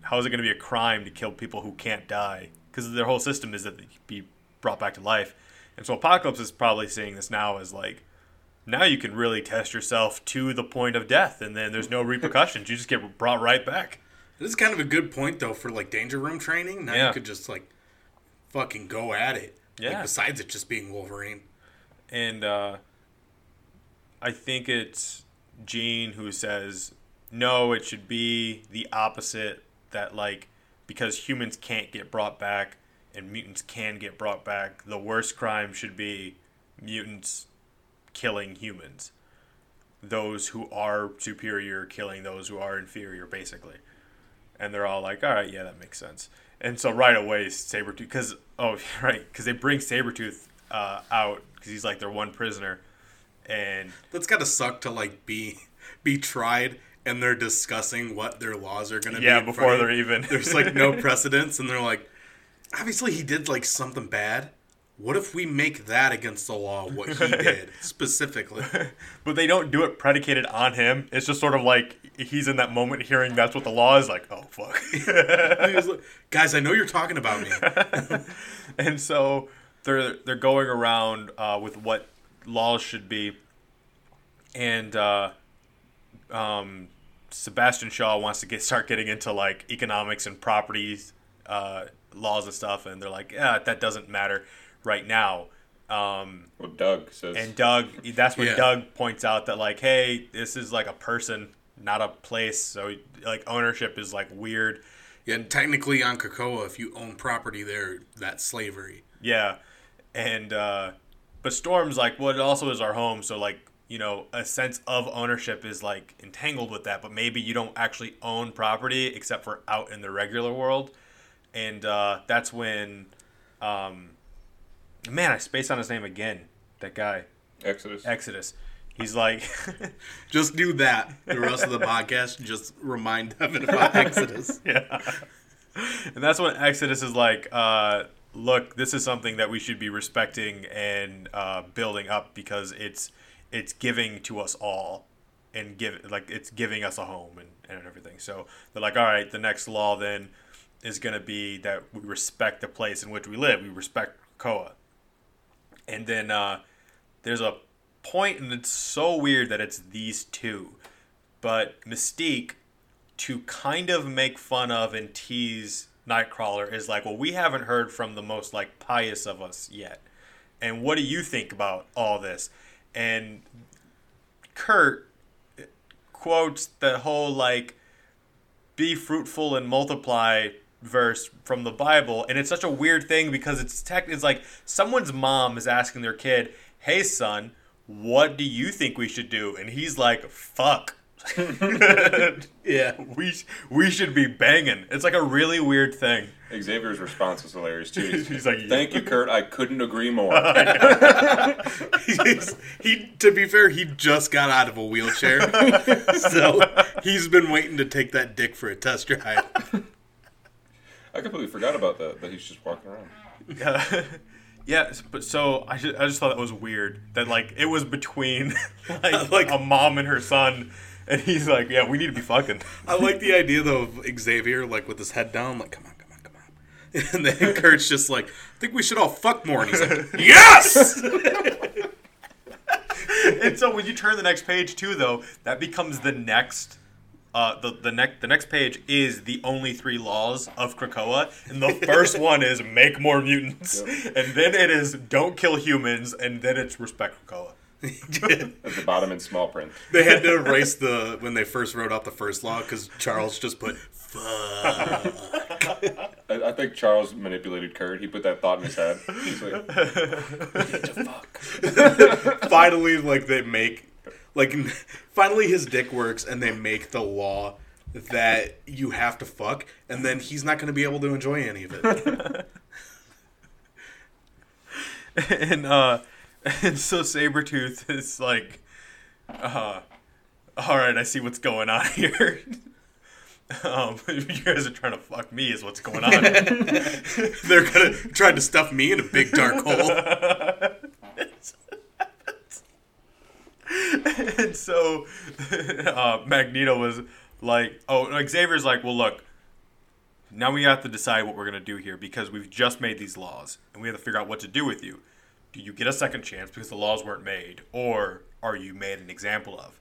How is it going to be a crime to kill people who can't die? Because their whole system is that they be brought back to life. And so Apocalypse is probably seeing this now as like, now you can really test yourself to the point of death, and then there's no repercussions. You just get brought right back. This is kind of a good point, though, for like danger room training. Now yeah. you could just like fucking go at it. Yeah. Like, besides it just being Wolverine. And uh, I think it's Jean who says, no, it should be the opposite. That, like, because humans can't get brought back and mutants can get brought back, the worst crime should be mutants killing humans. Those who are superior killing those who are inferior, basically. And they're all like, all right, yeah, that makes sense. And so right away, Sabretooth, because, oh, right, because they bring Sabretooth uh, out because he's, like, their one prisoner. And that's got to suck to, like, be be tried. And they're discussing what their laws are going to yeah, be. Yeah, before they're even. There's like no precedence. And they're like, obviously he did like something bad. What if we make that against the law, what he did specifically? But they don't do it predicated on him. It's just sort of like he's in that moment hearing that's what the law is. Like, oh, fuck. Like, guys, I know you're talking about me. And so they're, they're going around uh, with what laws should be. And... Uh, Um, Sebastian Shaw wants to get start getting into like economics and properties uh, laws and stuff, and they're like, yeah, that doesn't matter right now. Um, well, Doug says, and Doug, that's when yeah. Doug points out that like, hey, this is like a person, not a place. So like ownership is like weird. Yeah, and technically on Krakoa, if you own property there, that's slavery. Yeah, and uh, but Storm's like, well, it also is our home, so like. You know, a sense of ownership is, like, entangled with that. But maybe you don't actually own property except for out in the regular world. And uh, that's when, um, man, I spaced on his name again. That guy. Exodus. Exodus. He's like. Just do that. The rest of the podcast, just remind them about Exodus. Yeah. And that's when Exodus is like, uh, look, this is something that we should be respecting and uh, building up because it's. It's giving to us all and give like it's giving us a home and, and everything. So they're like, all right, the next law then is going to be that we respect the place in which we live. We respect Krakoa. And then uh, there's a point, and it's so weird that it's these two. But Mystique, to kind of make fun of and tease Nightcrawler, is like, well, we haven't heard from the most like pious of us yet. And what do you think about all this? And Kurt quotes the whole, like, be fruitful and multiply verse from the Bible. And it's such a weird thing because it's tech- it's like someone's mom is asking their kid, hey, son, what do you think we should do? And he's like, fuck. Yeah, we we should be banging. It's like a really weird thing. Xavier's response was hilarious too. He's, he's like, "Thank you, Kurt. I couldn't agree more." he's, he, to be fair, he just got out of a wheelchair, so he's been waiting to take that dick for a test drive. I completely forgot about that. That he's just walking around. Yeah. Yeah, but so I just, I just thought that was weird that like it was between like, like a mom and her son, and he's like, yeah, we need to be fucking. I like the idea though of Xavier like with his head down, like come on, come on, come on, and then Kurt's just like, I think we should all fuck more, and he's like, yes. And so when you turn the next page too, though, that becomes the next. Uh, the the next the next page is the only three laws of Krakoa, and the first one is make more mutants, yep. And then it is don't kill humans, and then it's respect Krakoa. At the bottom in small print, they had to erase the when they first wrote out the first law because Charles just put fuck. I, I think Charles manipulated Kurt. He put that thought in his head. He's like, fuck. Finally, like they make. Like, finally his dick works, and they make the law that you have to fuck, and then he's not going to be able to enjoy any of it. and, uh, and so Sabretooth is like, uh, all right, I see what's going on here. Um, you guys are trying to fuck me is what's going on. They're gonna try to stuff me in a big dark hole. And so uh, Magneto was like, oh, Xavier's like, well, look, now we have to decide what we're going to do here because we've just made these laws and we have to figure out what to do with you. Do you get a second chance because the laws weren't made, or are you made an example of?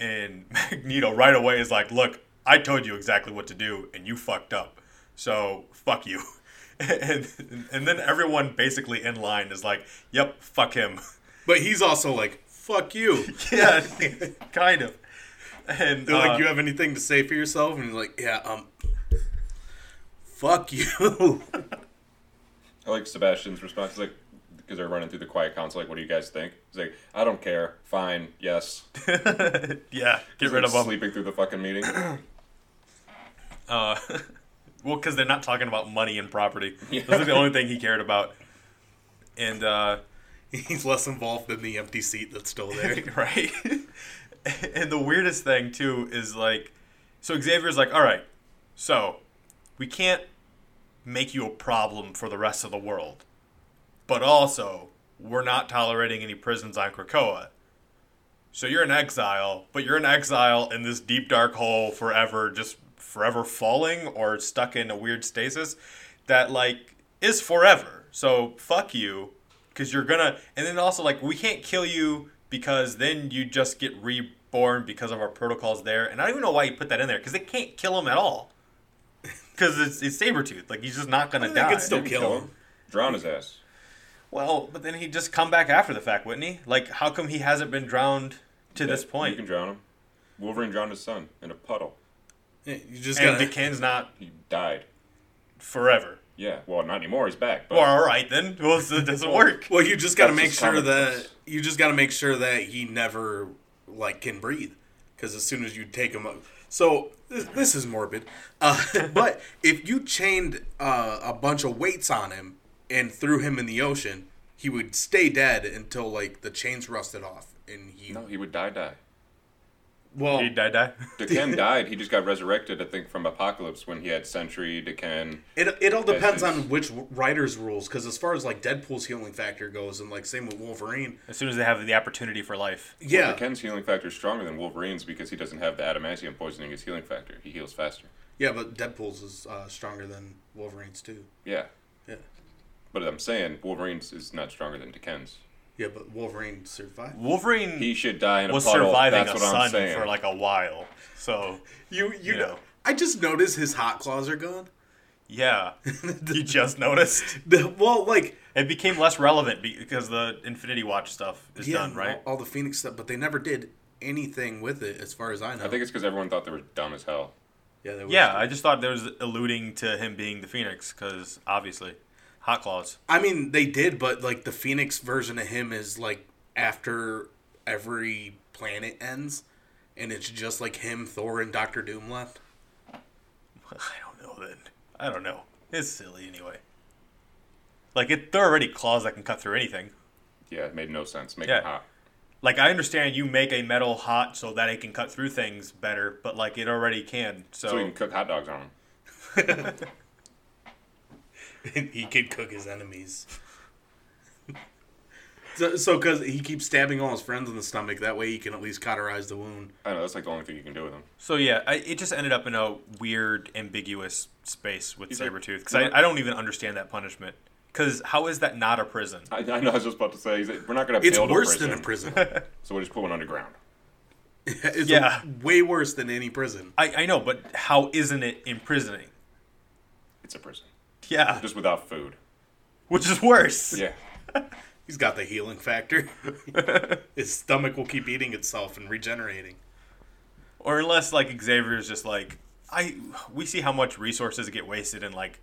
And Magneto right away is like, look, I told you exactly what to do and you fucked up, so fuck you. And, and then everyone basically in line is like, yep, fuck him. But he's also like, fuck you. Yeah, kind of. And they're uh, like, you have anything to say for yourself? And he's like, yeah, um, fuck you. I like Sebastian's response. He's like, because they're running through the quiet council, like, what do you guys think? He's like, I don't care. Fine. Yes. Yeah. Get rid of them. Sleeping through the fucking meeting. uh, well, because they're not talking about money and property. Yeah. This is the only thing he cared about. And, uh, he's less involved than the empty seat that's still there. Right? And the weirdest thing, too, is like... So Xavier's like, all right, so we can't make you a problem for the rest of the world. But also, we're not tolerating any prisons on Krakoa. So you're in exile, but you're in exile in this deep, dark hole forever, just forever falling or stuck in a weird stasis that, like, is forever. So fuck you. Because you're gonna, and then also like we can't kill you because then you just get reborn because of our protocols there. And I don't even know why you put that in there because they can't kill him at all. Because it's, it's Sabretooth, like he's just not gonna I die. They could still kill, kill him. him, drown his ass. Well, but then he'd just come back after the fact, wouldn't he? Like, how come he hasn't been drowned to yeah, this point? You can drown him. Wolverine drowned his son in a puddle. Yeah, you just and gotta... Decan's not. He died forever. Yeah, well, not anymore. He's back. But. Well, all right then. Well, it doesn't work. Well, you just got to make sure that you just got to make sure that he never like can breathe, because as soon as you take him up, so this, this is morbid. Uh, but if you chained uh, a bunch of weights on him and threw him in the ocean, he would stay dead until like the chains rusted off, and he no, he would die, die. Well, he died, died. Deken died. He just got resurrected, I think, from Apocalypse when he had Sentry, Deken. It it all depends on which writer's rules, because as far as like Deadpool's healing factor goes, and like same with Wolverine. As soon as they have the opportunity for life. Yeah. Well, Deken's healing factor is stronger than Wolverine's because he doesn't have the adamantium poisoning his healing factor. He heals faster. Yeah, but Deadpool's is uh, stronger than Wolverine's too. Yeah. Yeah. But I'm saying Wolverine's is not stronger than Deken's. Yeah, but Wolverine survived. Wolverine he should die in a was puddle. Surviving That's a what I'm sun saying. For like a while. So you, you you know, I just noticed his hot claws are gone. Yeah, you just noticed. The, well, like it became less relevant because the Infinity Watch stuff is yeah, done, right? All, all the Phoenix stuff, but they never did anything with it, as far as I know. I think it's because everyone thought they were dumb as hell. Yeah, they were. Yeah, stupid. I just thought there was alluding to him being the Phoenix, because obviously. Hot claws. I mean, they did, but like the Phoenix version of him is like after every planet ends, and it's just like him, Thor, and Doctor Doom left. I don't know then. I don't know. It's silly anyway. Like it, they're already claws that can cut through anything. Yeah, it made no sense. Make yeah. it hot. Like I understand you make a metal hot so that it can cut through things better, but like it already can. So, so we can cook hot dogs on them. He could cook his enemies. So, so cause he keeps stabbing all his friends in the stomach. That way he can at least cauterize the wound. I know, that's like the only thing you can do with him. So yeah, I, it just ended up in a weird, ambiguous space with He's Sabretooth. Because like, I, I don't even understand that punishment. Because how is that not a prison? I, I know, I was just about to say, we're not going to build a prison. It's worse than a prison. So we'll just put one underground. It's yeah. a, way worse than any prison. I, I know, but how isn't it imprisoning? It's a prison. Yeah. Just without food. Which is worse. Yeah. He's got the healing factor. His stomach will keep eating itself and regenerating. Or unless, like, Xavier's just like, I. we see how much resources get wasted in, like,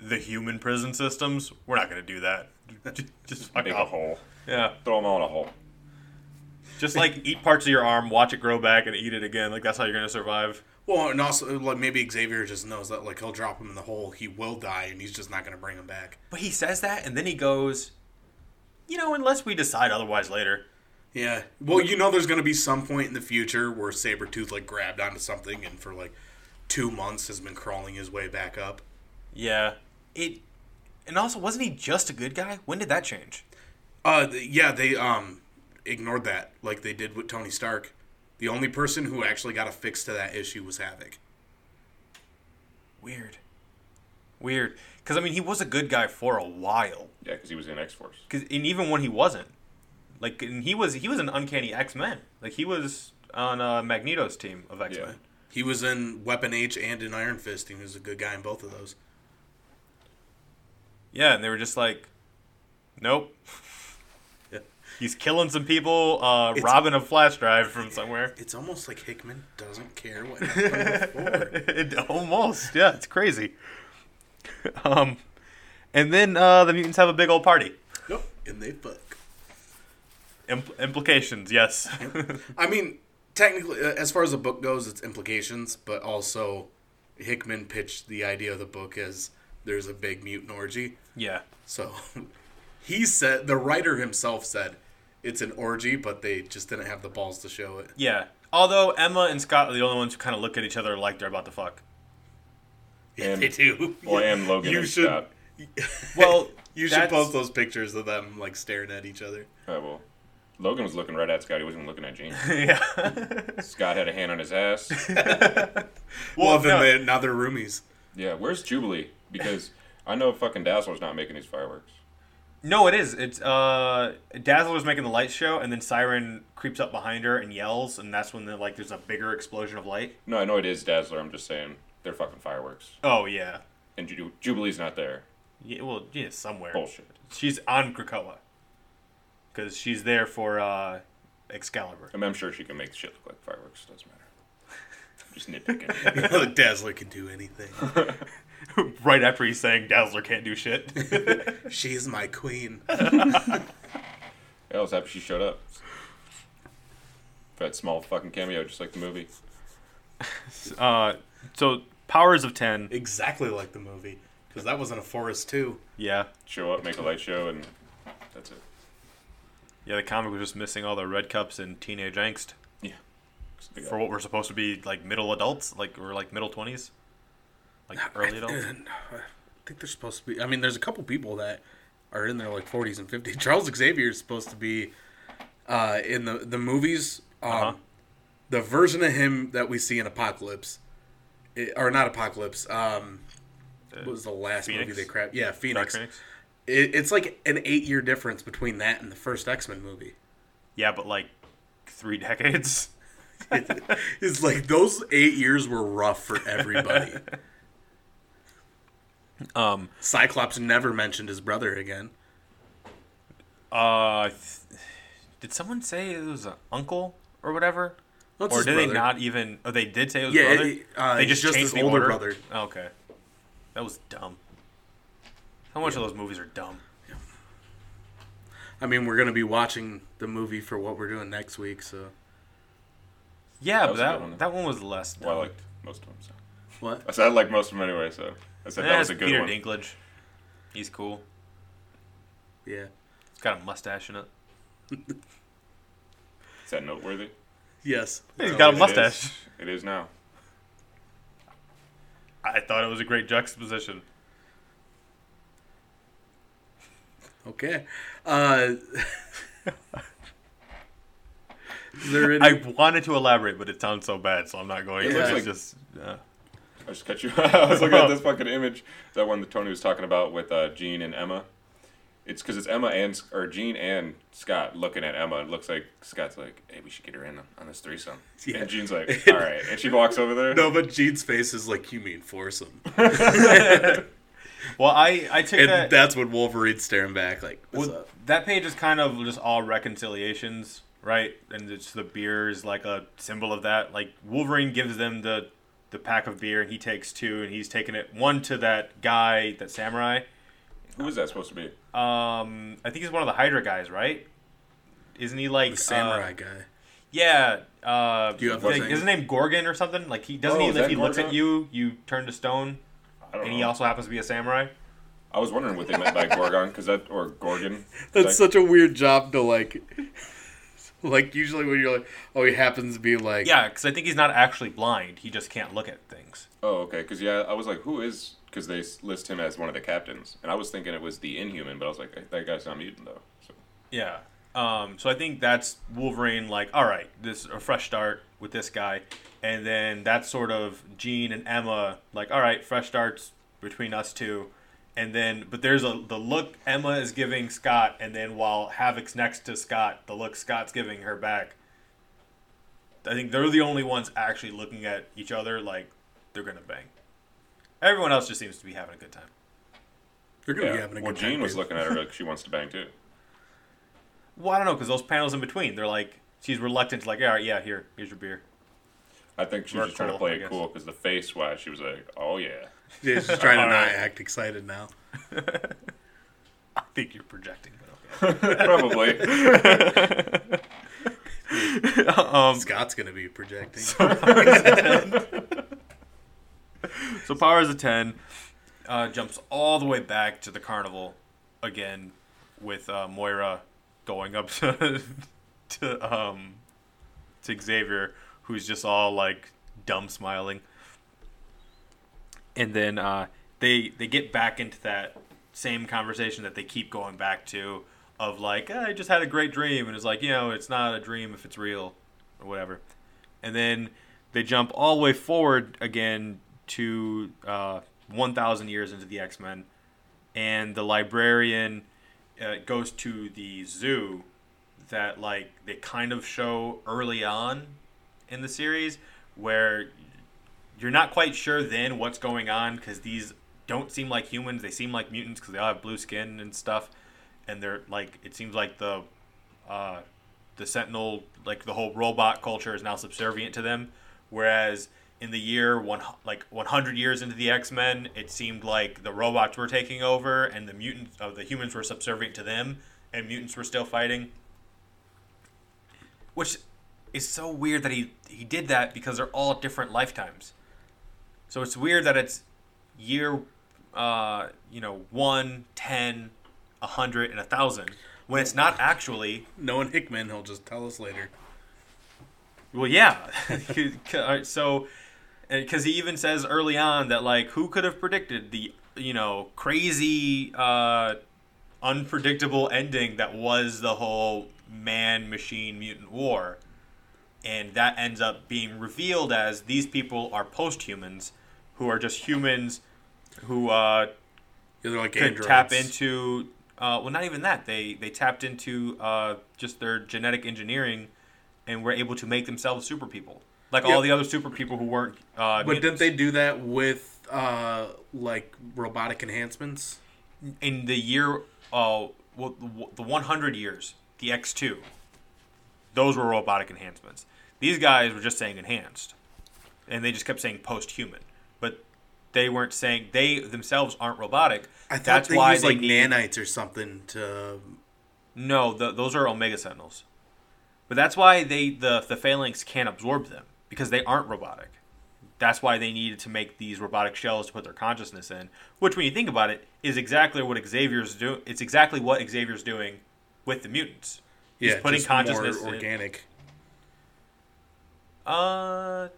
the human prison systems. We're not going to do that. Just, just fuck Make off. a hole. Yeah. Throw them all in a hole. Just, like, eat parts of your arm, watch it grow back, and eat it again. Like, that's how you're going to survive. Well, and also, like, maybe Xavier just knows that, like, he'll drop him in the hole, he will die, and he's just not going to bring him back. But he says that, and then he goes, you know, unless we decide otherwise later. Yeah. Well, you know there's going to be some point in the future where Sabretooth, like, grabbed onto something and for, like, two months has been crawling his way back up. Yeah. It, and also, wasn't he just a good guy? When did that change? Uh, yeah, they, um, ignored that, like they did with Tony Stark. The only person who actually got a fix to that issue was Havoc. Weird. Weird. Because, I mean, he was a good guy for a while. Yeah, because he was in X-Force. Cause, and even when he wasn't. Like, and he was he was an uncanny X-Men. Like, he was on uh, Magneto's team of X-Men. Yeah. He was in Weapon H and in Iron Fist, and he was a good guy in both of those. Yeah, and they were just like, nope. He's killing some people, uh, robbing a flash drive from somewhere. It's almost like Hickman doesn't care what happened before. Almost, yeah. It's crazy. Um, and then uh, the mutants have a big old party. Yep, and they fuck. Impl- implications, yes. I mean, technically, as far as the book goes, it's implications, but also Hickman pitched the idea of the book as there's a big mutant orgy. Yeah. So... He said, the writer himself said, it's an orgy, but they just didn't have the balls to show it. Yeah. Although Emma and Scott are the only ones who kind of look at each other like they're about to fuck. Yeah, they do. Well, and Logan you and should, Scott. Well, you should post those pictures of them, like, staring at each other. I will. Logan was looking right at Scott. He wasn't looking at Jean. Yeah. Scott had a hand on his ass. well, well, then no. they, now they're roomies. Yeah, where's Jubilee? Because I know fucking Dazzler's not making these fireworks. No, it is. It's uh, Dazzler's making the light show, and then Siren creeps up behind her and yells, and that's when like there's a bigger explosion of light. No, I know it is Dazzler. I'm just saying they're fucking fireworks. Oh yeah. And Ju- Jubilee's not there. Yeah, well, yeah, somewhere. Bullshit. She's on Krakoa, because she's there for uh, Excalibur. I mean, I'm sure she can make shit look like fireworks. Doesn't matter. I'm just nitpicking. You know, Dazzler can do anything. Right after he's saying Dazzler can't do shit. She's my queen. I was happy she showed up. For that small fucking cameo, just like the movie. Uh, so, Powers of Ten. Exactly like the movie. Because that was in a forest, too. Yeah. Show up, make a light show, and that's it. Yeah, the comic was just missing all the red cups and teenage angst. Yeah. For what we're supposed to be, like, middle adults. Like, or, like, middle twenties. Like early adults? I, I think they're supposed to be... I mean, there's a couple people that are in their, like, forties and fifties. Charles Xavier is supposed to be uh, in the, the movies. Um, uh-huh. The version of him that we see in Apocalypse... It, or not Apocalypse. Um, uh, what was the last Phoenix? movie they crapped? Yeah, Phoenix. Phoenix? It, it's like an eight-year difference between that and the first X-Men movie. Yeah, but, like, three decades? it, it's like those eight years were rough for everybody. Um, Cyclops never mentioned his brother again. Uh, th- did someone say it was an uncle or whatever? What's or did brother? They not even? Oh, they did say it was yeah, brother. It, uh, they just, just changed the older order? brother. Oh, okay, that was dumb. How much yeah. of those movies are dumb? Yeah. I mean, we're gonna be watching the movie for what we're doing next week, so. Yeah, that but that one, that one was less dumb. Well, I liked most of them. So. What? I said I liked most of them anyway, so. I said that was a good Peter one. Peter Dinklage. He's cool. Yeah. He's got a mustache in it. Is that noteworthy? Yes. He's got a mustache. It is, it is now. I thought it was a great juxtaposition. Okay. Uh, Any... I wanted to elaborate, but it sounds so bad, so I'm not going to. It yeah. looks like... just, uh... I just cut you. I was looking at this fucking image, that one that Tony was talking about with uh, Jean and Emma. It's because it's Emma and or Jean and Scott looking at Emma. It looks like Scott's like, "Hey, we should get her in on this threesome." Yeah. And Jean's like, "All right," and she walks over there. No, but Jean's face is like, "You mean foursome?" Well, I, I took and that... that's when Wolverine's staring back, like, what's well, up? That page is kind of just all reconciliations, right? And it's the beer is like a symbol of that. Like, Wolverine gives them the, the pack of beer, and he takes two, and he's taking it one to that guy, that samurai. Who is that supposed to be? Um, I think he's one of the Hydra guys, right? Isn't he like... the samurai uh, guy. Yeah. Uh, Do you have like, is his name Gorgon or something? Like, he doesn't oh, he, if he Gorgon? looks at you, you turn to stone? And know. He also happens to be a samurai. I was wondering what they meant by Gorgon, because that or Gorgon. That's like, such a weird job to like. Like usually when you're like, oh, he happens to be like. Yeah, because I think he's not actually blind. He just can't look at things. Oh, okay. Because yeah, I was like, who is? Because they list him as one of the captains, and I was thinking it was the Inhuman, but I was like, hey, that guy's not mutant though. So. Yeah. Um. So I think that's Wolverine. Like, all right, this a fresh start with this guy. And then that's sort of Jean and Emma, like, all right, fresh starts between us two. And then, but there's a the look Emma is giving Scott, and then while Havoc's next to Scott, the look Scott's giving her back. I think they're the only ones actually looking at each other like they're going to bang. Everyone else just seems to be having a good time. They're going to yeah. be having a well, good Jean time. Well, Jean was looking at her like she wants to bang too. Well, I don't know, because those panels in between, they're like, she's reluctant, like, all right, yeah, here, here's your beer. I think she was just cool, trying to play it cool because the face wise she was like, oh yeah. Yeah, she's trying to not act excited now. I think you're projecting, but okay. Probably. um, Scott's going to be projecting. So so Powers of ten uh, jumps all the way back to the carnival again with uh, Moira going up to, to, um, to Xavier, who's just all like dumb smiling. And then uh, they they get back into that same conversation that they keep going back to of like, eh, I just had a great dream. And it's like, you know, it's not a dream if it's real or whatever. And then they jump all the way forward again to uh, one thousand years into the X-Men. And the librarian uh, goes to the zoo that like they kind of show early on in the series where you're not quite sure then what's going on because these don't seem like humans. They seem like mutants because they all have blue skin and stuff. And they're like, it seems like the uh, the Sentinel, like the whole robot culture is now subservient to them. Whereas in the year, one like one hundred years into the X-Men, it seemed like the robots were taking over and the mutants, uh, the humans were subservient to them and mutants were still fighting. Which... it's so weird that he, he did that because they're all different lifetimes. So it's weird that it's year, uh, you know, one, ten, a hundred, and a thousand when it's not actually. Knowing Hickman, he'll just tell us later. Well, yeah. So, because he even says early on that like, who could have predicted the you know crazy, uh, unpredictable ending that was the whole man-machine mutant war. And that ends up being revealed as these people are post-humans who are just humans who uh, yeah, like could androids. tap into... Uh, well, not even that. They they tapped into uh, just their genetic engineering and were able to make themselves super people. Like yep. all the other super people who weren't... Uh, but didn't they do that with uh, like robotic enhancements? In the year... Uh, well, the one hundred years, the X two, those were robotic enhancements. These guys were just saying enhanced, and they just kept saying post-human. But they weren't saying they themselves aren't robotic. I thought That's they why used they like need... nanites or something to. No, the, those are Omega Sentinels. But that's why they the the Phalanx can't absorb them because they aren't robotic. That's why they needed to make these robotic shells to put their consciousness in. Which, when you think about it, is exactly what Xavier's doing. It's exactly what Xavier's doing with the mutants. He's yeah, putting just consciousness more organic. In. Uh,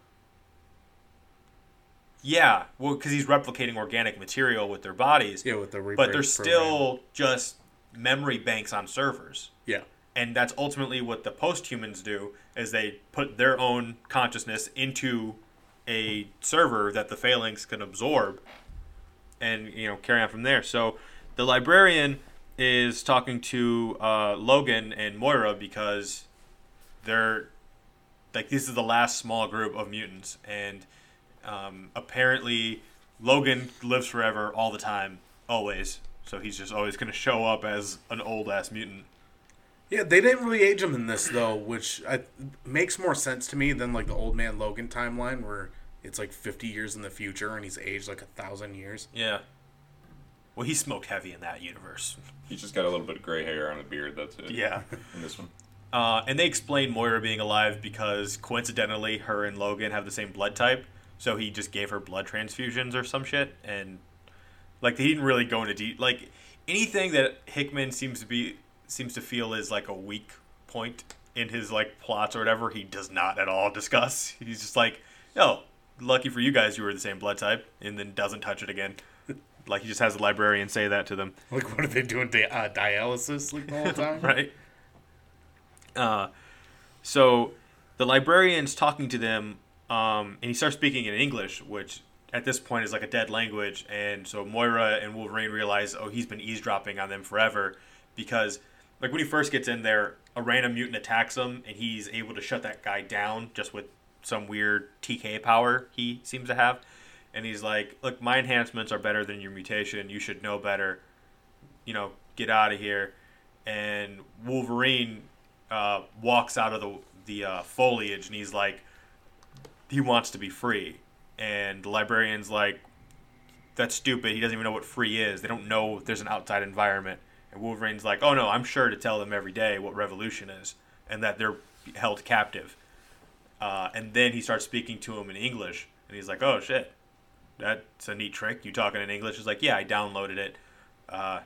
yeah, well, because he's replicating organic material with their bodies. Yeah, with the reprogram. But they're still just memory banks on servers. Yeah. And that's ultimately what the post-humans do, is they put their own consciousness into a server that the Phalanx can absorb and, you know, carry on from there. So the librarian is talking to uh, Logan and Moira because they're, like, this is the last small group of mutants. And um, apparently Logan lives forever all the time, always. So he's just always going to show up as an old-ass mutant. Yeah, they didn't really age him in this, though, which I, makes more sense to me than, like, the Old Man Logan timeline where it's, like, fifty years in the future and he's aged, like, a thousand years. Yeah. Well, he smoked heavy in that universe. He's just got a little bit of gray hair on a beard, that's it. Yeah. In this one. Uh, and they explain Moira being alive because, coincidentally, her and Logan have the same blood type, so he just gave her blood transfusions or some shit, and, like, he didn't really go into deep. Like, anything that Hickman seems to be... seems to feel is like a weak point in his like plots or whatever, he does not at all discuss. He's just like, oh, lucky for you guys, you were the same blood type, and then doesn't touch it again. Like, he just has the librarian say that to them. Like, what are they doing? Di- uh, dialysis like the whole time? Right. Uh, so the librarian's talking to them, um, and he starts speaking in English, which at this point is like a dead language. And so Moira and Wolverine realize, oh, he's been eavesdropping on them forever, because... like, when he first gets in there, a random mutant attacks him, and he's able to shut that guy down just with some weird T K power he seems to have. And he's like, look, my enhancements are better than your mutation. You should know better. You know, get out of here. And Wolverine uh, walks out of the, the uh, foliage, and he's like, he wants to be free. And the librarian's like, that's stupid. He doesn't even know what free is. They don't know there's an outside environment. And Wolverine's like, oh, no, I'm sure to tell them every day what revolution is and that they're held captive. Uh, and then he starts speaking to him in English. And he's like, oh, shit, that's a neat trick. You talking in English? He's like, yeah, I downloaded it. Uh,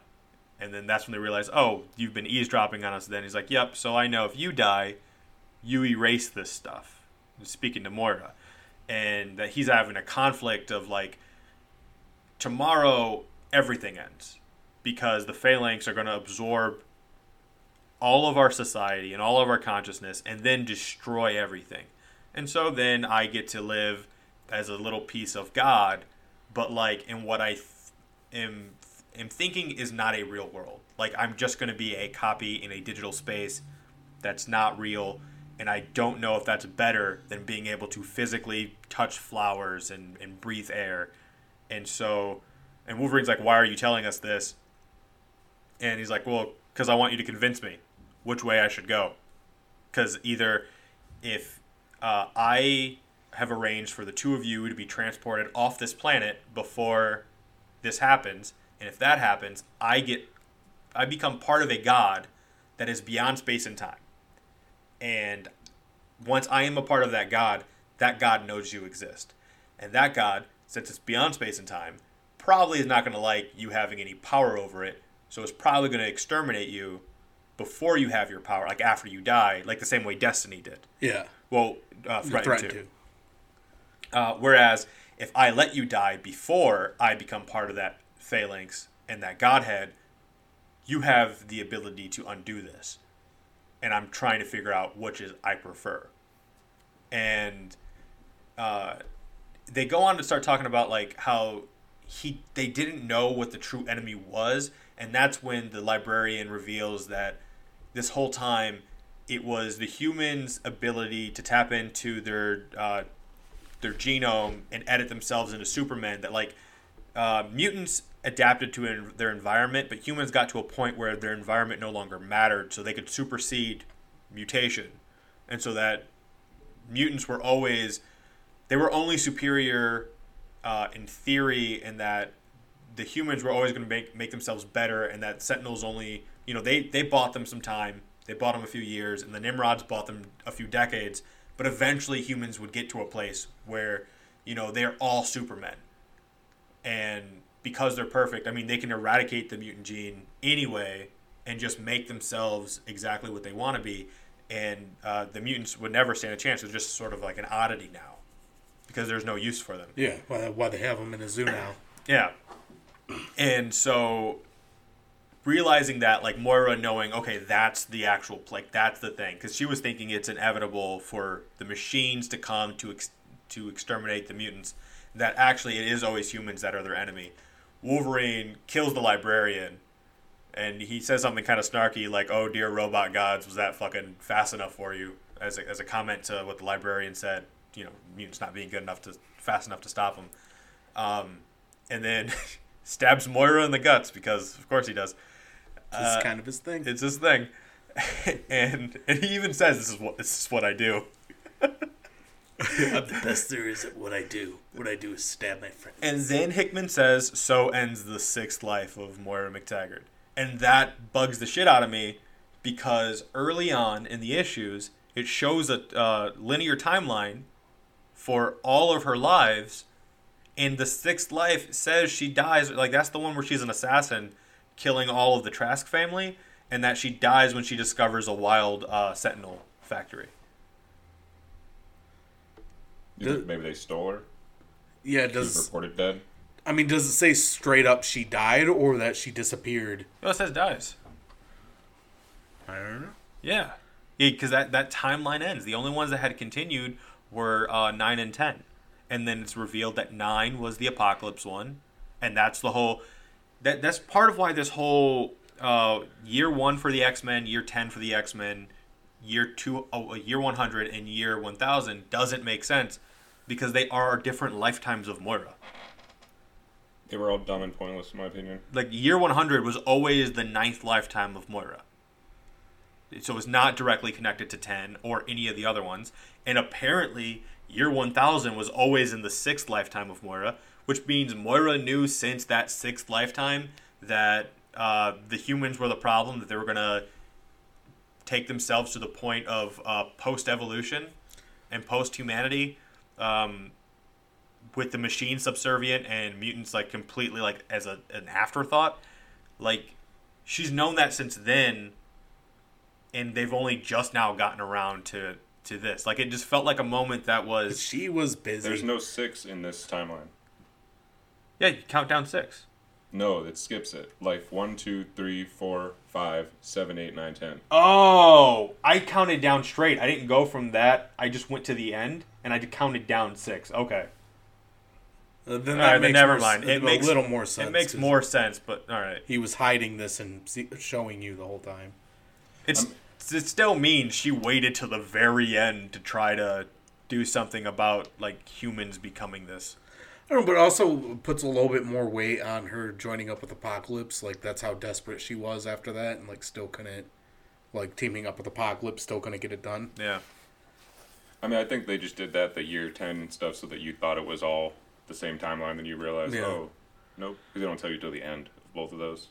and then that's when they realize, oh, you've been eavesdropping on us. Then he's like, yep, so I know if you die, you erase this stuff. He's speaking to Moira. And that he's having a conflict of, like, tomorrow everything ends, because the Phalanx are going to absorb all of our society and all of our consciousness and then destroy everything. And so then I get to live as a little piece of God, but, like, in what I th- am, am thinking is not a real world. Like, I'm just going to be a copy in a digital space that's not real, and I don't know if that's better than being able to physically touch flowers and, and breathe air. And so... and Wolverine's like, why are you telling us this? And he's like, well, because I want you to convince me which way I should go. Because either if uh, I have arranged for the two of you to be transported off this planet before this happens, and if that happens, I get, I become part of a god that is beyond space and time. And once I am a part of that god, that god knows you exist. And that god, since it's beyond space and time, probably is not going to like you having any power over it. So it's probably going to exterminate you before you have your power, like after you die, like the same way Destiny did. Yeah. Well, uh, threatened to. to. Uh, whereas if I let you die before I become part of that Phalanx and that Godhead, you have the ability to undo this. And I'm trying to figure out which is I prefer. And uh, they go on to start talking about like how He they didn't know what the true enemy was, and that's when the librarian reveals that this whole time it was the humans' ability to tap into their uh, their genome and edit themselves into Superman. That like uh, mutants adapted to in their environment, but humans got to a point where their environment no longer mattered, so they could supersede mutation, and so that mutants were always they were only superior. Uh, in theory, and that the humans were always going to make, make themselves better, and that Sentinels only, you know, they, they bought them some time. They bought them a few years, and the Nimrods bought them a few decades. But eventually humans would get to a place where, you know, they're all supermen. And because they're perfect, I mean, they can eradicate the mutant gene anyway and just make themselves exactly what they want to be. And uh, the mutants would never stand a chance. It's just sort of like an oddity now, because there's no use for them. Yeah, why they have them in a zoo now. Yeah. And so realizing that, like, Moira knowing, okay, that's the actual, like, that's the thing. Because she was thinking it's inevitable for the machines to come to ex- to exterminate the mutants, that actually it is always humans that are their enemy. Wolverine kills the librarian, and he says something kind of snarky, like, oh, dear robot gods, was that fucking fast enough for you? As a, as a comment to what the librarian said, you know, mutants not being good enough to, fast enough to stop him. Um, and then stabs Moira in the guts, because, of course, he does. It's uh, kind of his thing. It's his thing. and and he even says, this is what this is what I do. I'm the best there is at what I do. What I do is stab my friends. And then Hickman says, so ends the sixth life of Moira McTaggart. And that bugs the shit out of me, because early on in the issues, it shows a uh, linear timeline for all of her lives, and the sixth life says she dies. Like, that's the one where she's an assassin killing all of the Trask family, and that she dies when she discovers a wild uh, Sentinel factory. You think maybe they stole her? Yeah, it does. She was reported dead? I mean, does it say straight up she died, or that she disappeared? No, it says dies. I don't know. Yeah. Yeah, because that, that timeline ends. The only ones that had continued were uh, nine and ten. And then it's revealed that nine was the Apocalypse one. And that's the whole... that That's part of why this whole uh, year one for the X-Men, year ten for the X-Men, year two, oh, year one hundred, and year one thousand doesn't make sense, because they are different lifetimes of Moira. They were all dumb and pointless, in my opinion. Like, year one hundred was always the ninth lifetime of Moira. So it's not directly connected to ten or any of the other ones. And apparently, year one thousand was always in the sixth lifetime of Moira, which means Moira knew since that sixth lifetime that uh, the humans were the problem, that they were going to take themselves to the point of uh, post-evolution and post-humanity, um, with the machine subservient and mutants, like, completely, like, as a, an afterthought. Like, she's known that since then, and they've only just now gotten around to, to this. Like, it just felt like a moment that was... But she was busy. There's no six in this timeline. Yeah, you count down six. No, it skips it. Like, one, two, three, four, five, seven, eight, nine, ten. Oh! I counted down straight. I didn't go from that. I just went to the end, and I counted down six. Okay. Uh, then that right, makes then never more, mind. It, it makes a little more sense. It makes more sense, but all right. He was hiding this and showing you the whole time. It's, it still means she waited till the very end to try to do something about, like, humans becoming this. I don't know, but it also puts a little bit more weight on her joining up with Apocalypse. Like, that's how desperate she was after that, and, like, still couldn't, like, teaming up with Apocalypse, still couldn't get it done. Yeah. I mean, I think they just did that, the year ten and stuff, so that you thought it was all the same timeline, and you realized, yeah. oh, nope, because they don't tell you till the end of both of those.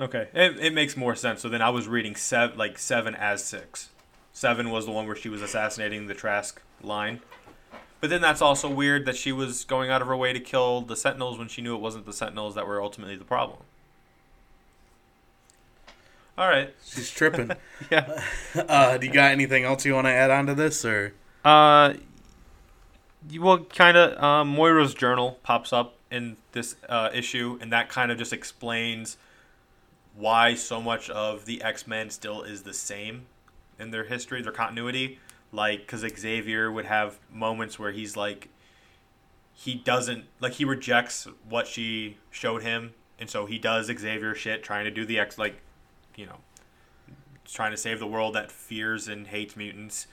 Okay, it it makes more sense. So then I was reading seven, like seven as six. Seven was the one where she was assassinating the Trask line. But then that's also weird that she was going out of her way to kill the Sentinels when she knew it wasn't the Sentinels that were ultimately the problem. All right. She's tripping. yeah. Uh, do you got anything else you want to add on to this? Or? Uh, you, well, kind of. Um, Moira's journal pops up in this uh, issue, and that kind of just explains why so much of the X-Men still is the same in their history, their continuity. Like, because Xavier would have moments where he's like, he doesn't, like, he rejects what she showed him, and so he does Xavier shit, trying to do the X, like, you know, trying to save the world that fears and hates mutants.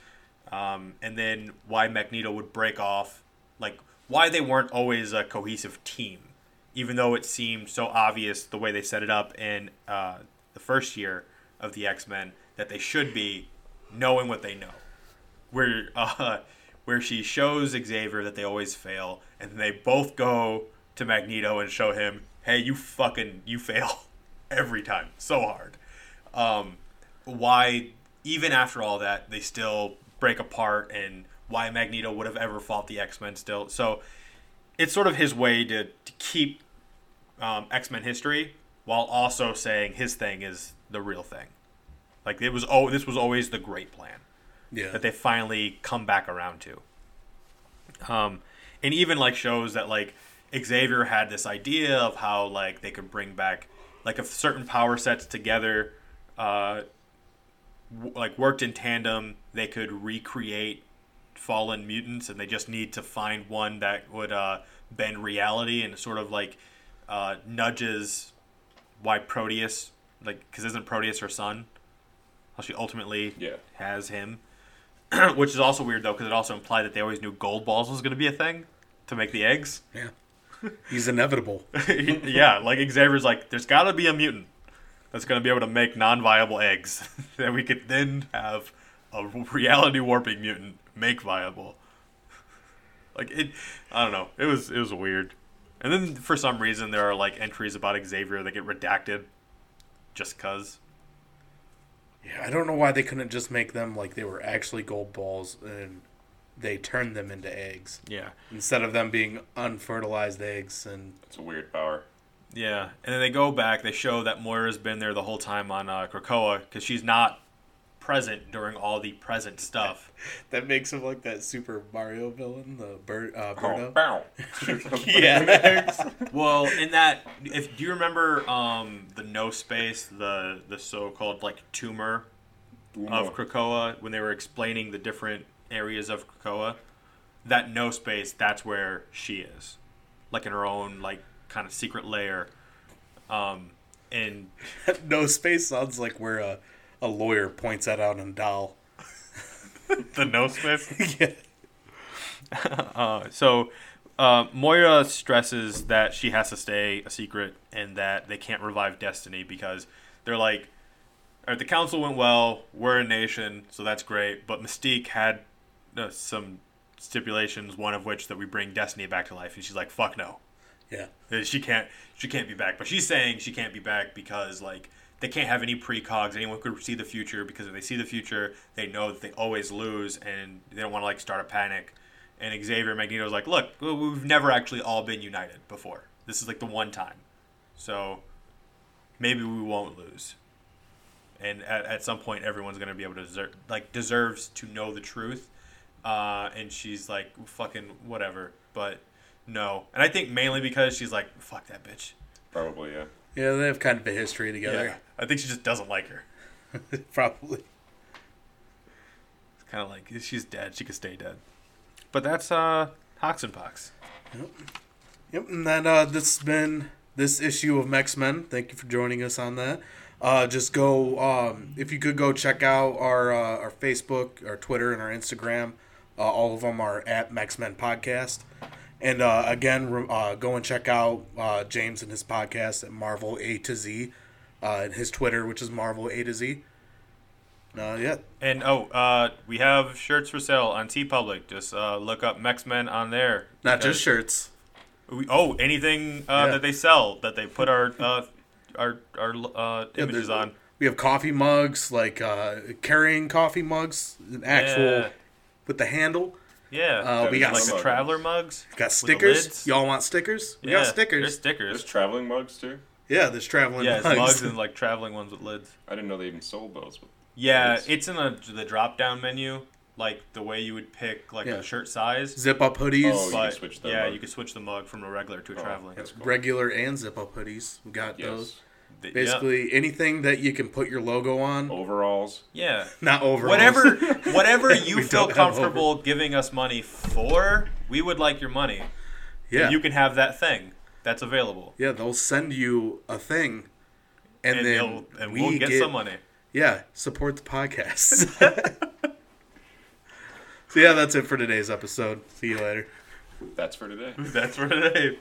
Um, and then why Magneto would break off, like, why they weren't always a cohesive team, even though it seemed so obvious the way they set it up in uh, the first year of the X-Men that they should be, knowing what they know. Where uh, where she shows Xavier that they always fail, and they both go to Magneto and show him, hey, you fucking, you fail every time, so hard. Um, why, even after all that, they still break apart, and why Magneto would have ever fought the X-Men still. So it's sort of his way to, to keep Um, X-Men history, while also saying his thing is the real thing. Like, it was, oh, this was always the great plan, yeah, that they finally come back around to. Um, and even, like, shows that, like, Xavier had this idea of how, like, they could bring back like a certain power sets together, uh, w- like worked in tandem, they could recreate fallen mutants, and they just need to find one that would uh, bend reality, and sort of like uh, nudges why Proteus, like, because isn't Proteus her son? Well, she ultimately yeah. has him. Which is also weird, though, because it also implied that they always knew gold balls was going to be a thing to make the eggs. Yeah. He's inevitable. Yeah, like Xavier's like, there's got to be a mutant that's going to be able to make non-viable eggs that we could then have a reality warping mutant make viable. Like, it, I don't know. It was it was weird. And then for some reason there are like entries about Xavier that get redacted just because. Yeah, I don't know why they couldn't just make them like they were actually gold balls and they turned them into eggs. Yeah. Instead of them being unfertilized eggs. And it's a weird power. Yeah. And then they go back. They show that Moira's been there the whole time on uh, Krakoa because she's not present during all the present stuff. That makes him like that Super Mario villain, the bird, uh, Birdo. Oh, yeah. Well, in that, if do you remember um, the no space, the the so-called like tumor Ooh. of Krakoa, when they were explaining the different areas of Krakoa, that no space, that's where she is, like in her own like kind of secret lair. Um, and no space sounds like we're a. A lawyer points that out in Dahl. The no space? Yeah. Uh, so uh, Moira stresses that she has to stay a secret and that they can't revive Destiny because they're like, all right, the council went well, we're a nation, so that's great, but Mystique had uh, some stipulations, one of which that we bring Destiny back to life, and she's like, fuck no. Yeah. She can't, she can't be back. But she's saying she can't be back because, like, they can't have any precogs. Anyone could see the future because if they see the future, they know that they always lose and they don't want to, like, start a panic. And Xavier and Magneto's like, look, we've never actually all been united before. This is, like, the one time. So maybe we won't lose. And at, at some point, everyone's going to be able to, deserve, like, deserves to know the truth. Uh, and she's like, fucking whatever. But no. And I think mainly because she's like, fuck that bitch. Probably, yeah. Yeah, they have kind of a history together. Yeah. I think she just doesn't like her. Probably. It's kind of like, she's dead. She could stay dead. But that's uh, Hox and Pox. Yep. Yep, and that, uh, this has been this issue of X-Men. Thank you for joining us on that. Uh, just go, um, if you could go check out our, uh, our Facebook, our Twitter, and our Instagram. Uh, all of them are at X-Men Podcast. And, uh, again, uh, go and check out uh, James and his podcast at Marvel A to Z, uh, and his Twitter, which is Marvel A to Z. Uh, yeah. And, oh, uh, we have shirts for sale on TeePublic. Just uh, look up Mexmen on there. Not just shirts. We, oh, anything uh, yeah. that they sell, that they put our uh, our our uh, images yeah, on. We have coffee mugs, like uh, carrying coffee mugs, an actual yeah. with the handle. Yeah, uh, we got like the traveler mugs. Got stickers. Y'all want stickers? We yeah, got stickers. There's stickers. There's traveling mugs too. Yeah, there's traveling yeah, mugs. Yeah, mugs and like traveling ones with lids. I didn't know they even sold those. With yeah, lids. It's in the, the drop down menu, like the way you would pick like yeah. a shirt size. Zip up hoodies. Oh, you but, can switch the yeah, mug. You can switch the mug from a regular to a oh, traveling. That's cool. Regular and zip up hoodies. We got yes. those. The, Basically, yep. anything that you can put your logo on. Overalls. Yeah. Not overalls. Whatever whatever you feel comfortable giving us money for, we would like your money. Yeah. And you can have that thing that's available. Yeah, they'll send you a thing. And, and then and we we'll get, get some money. Yeah, support the podcast. So, yeah, that's it for today's episode. See you later. That's for today. That's for today.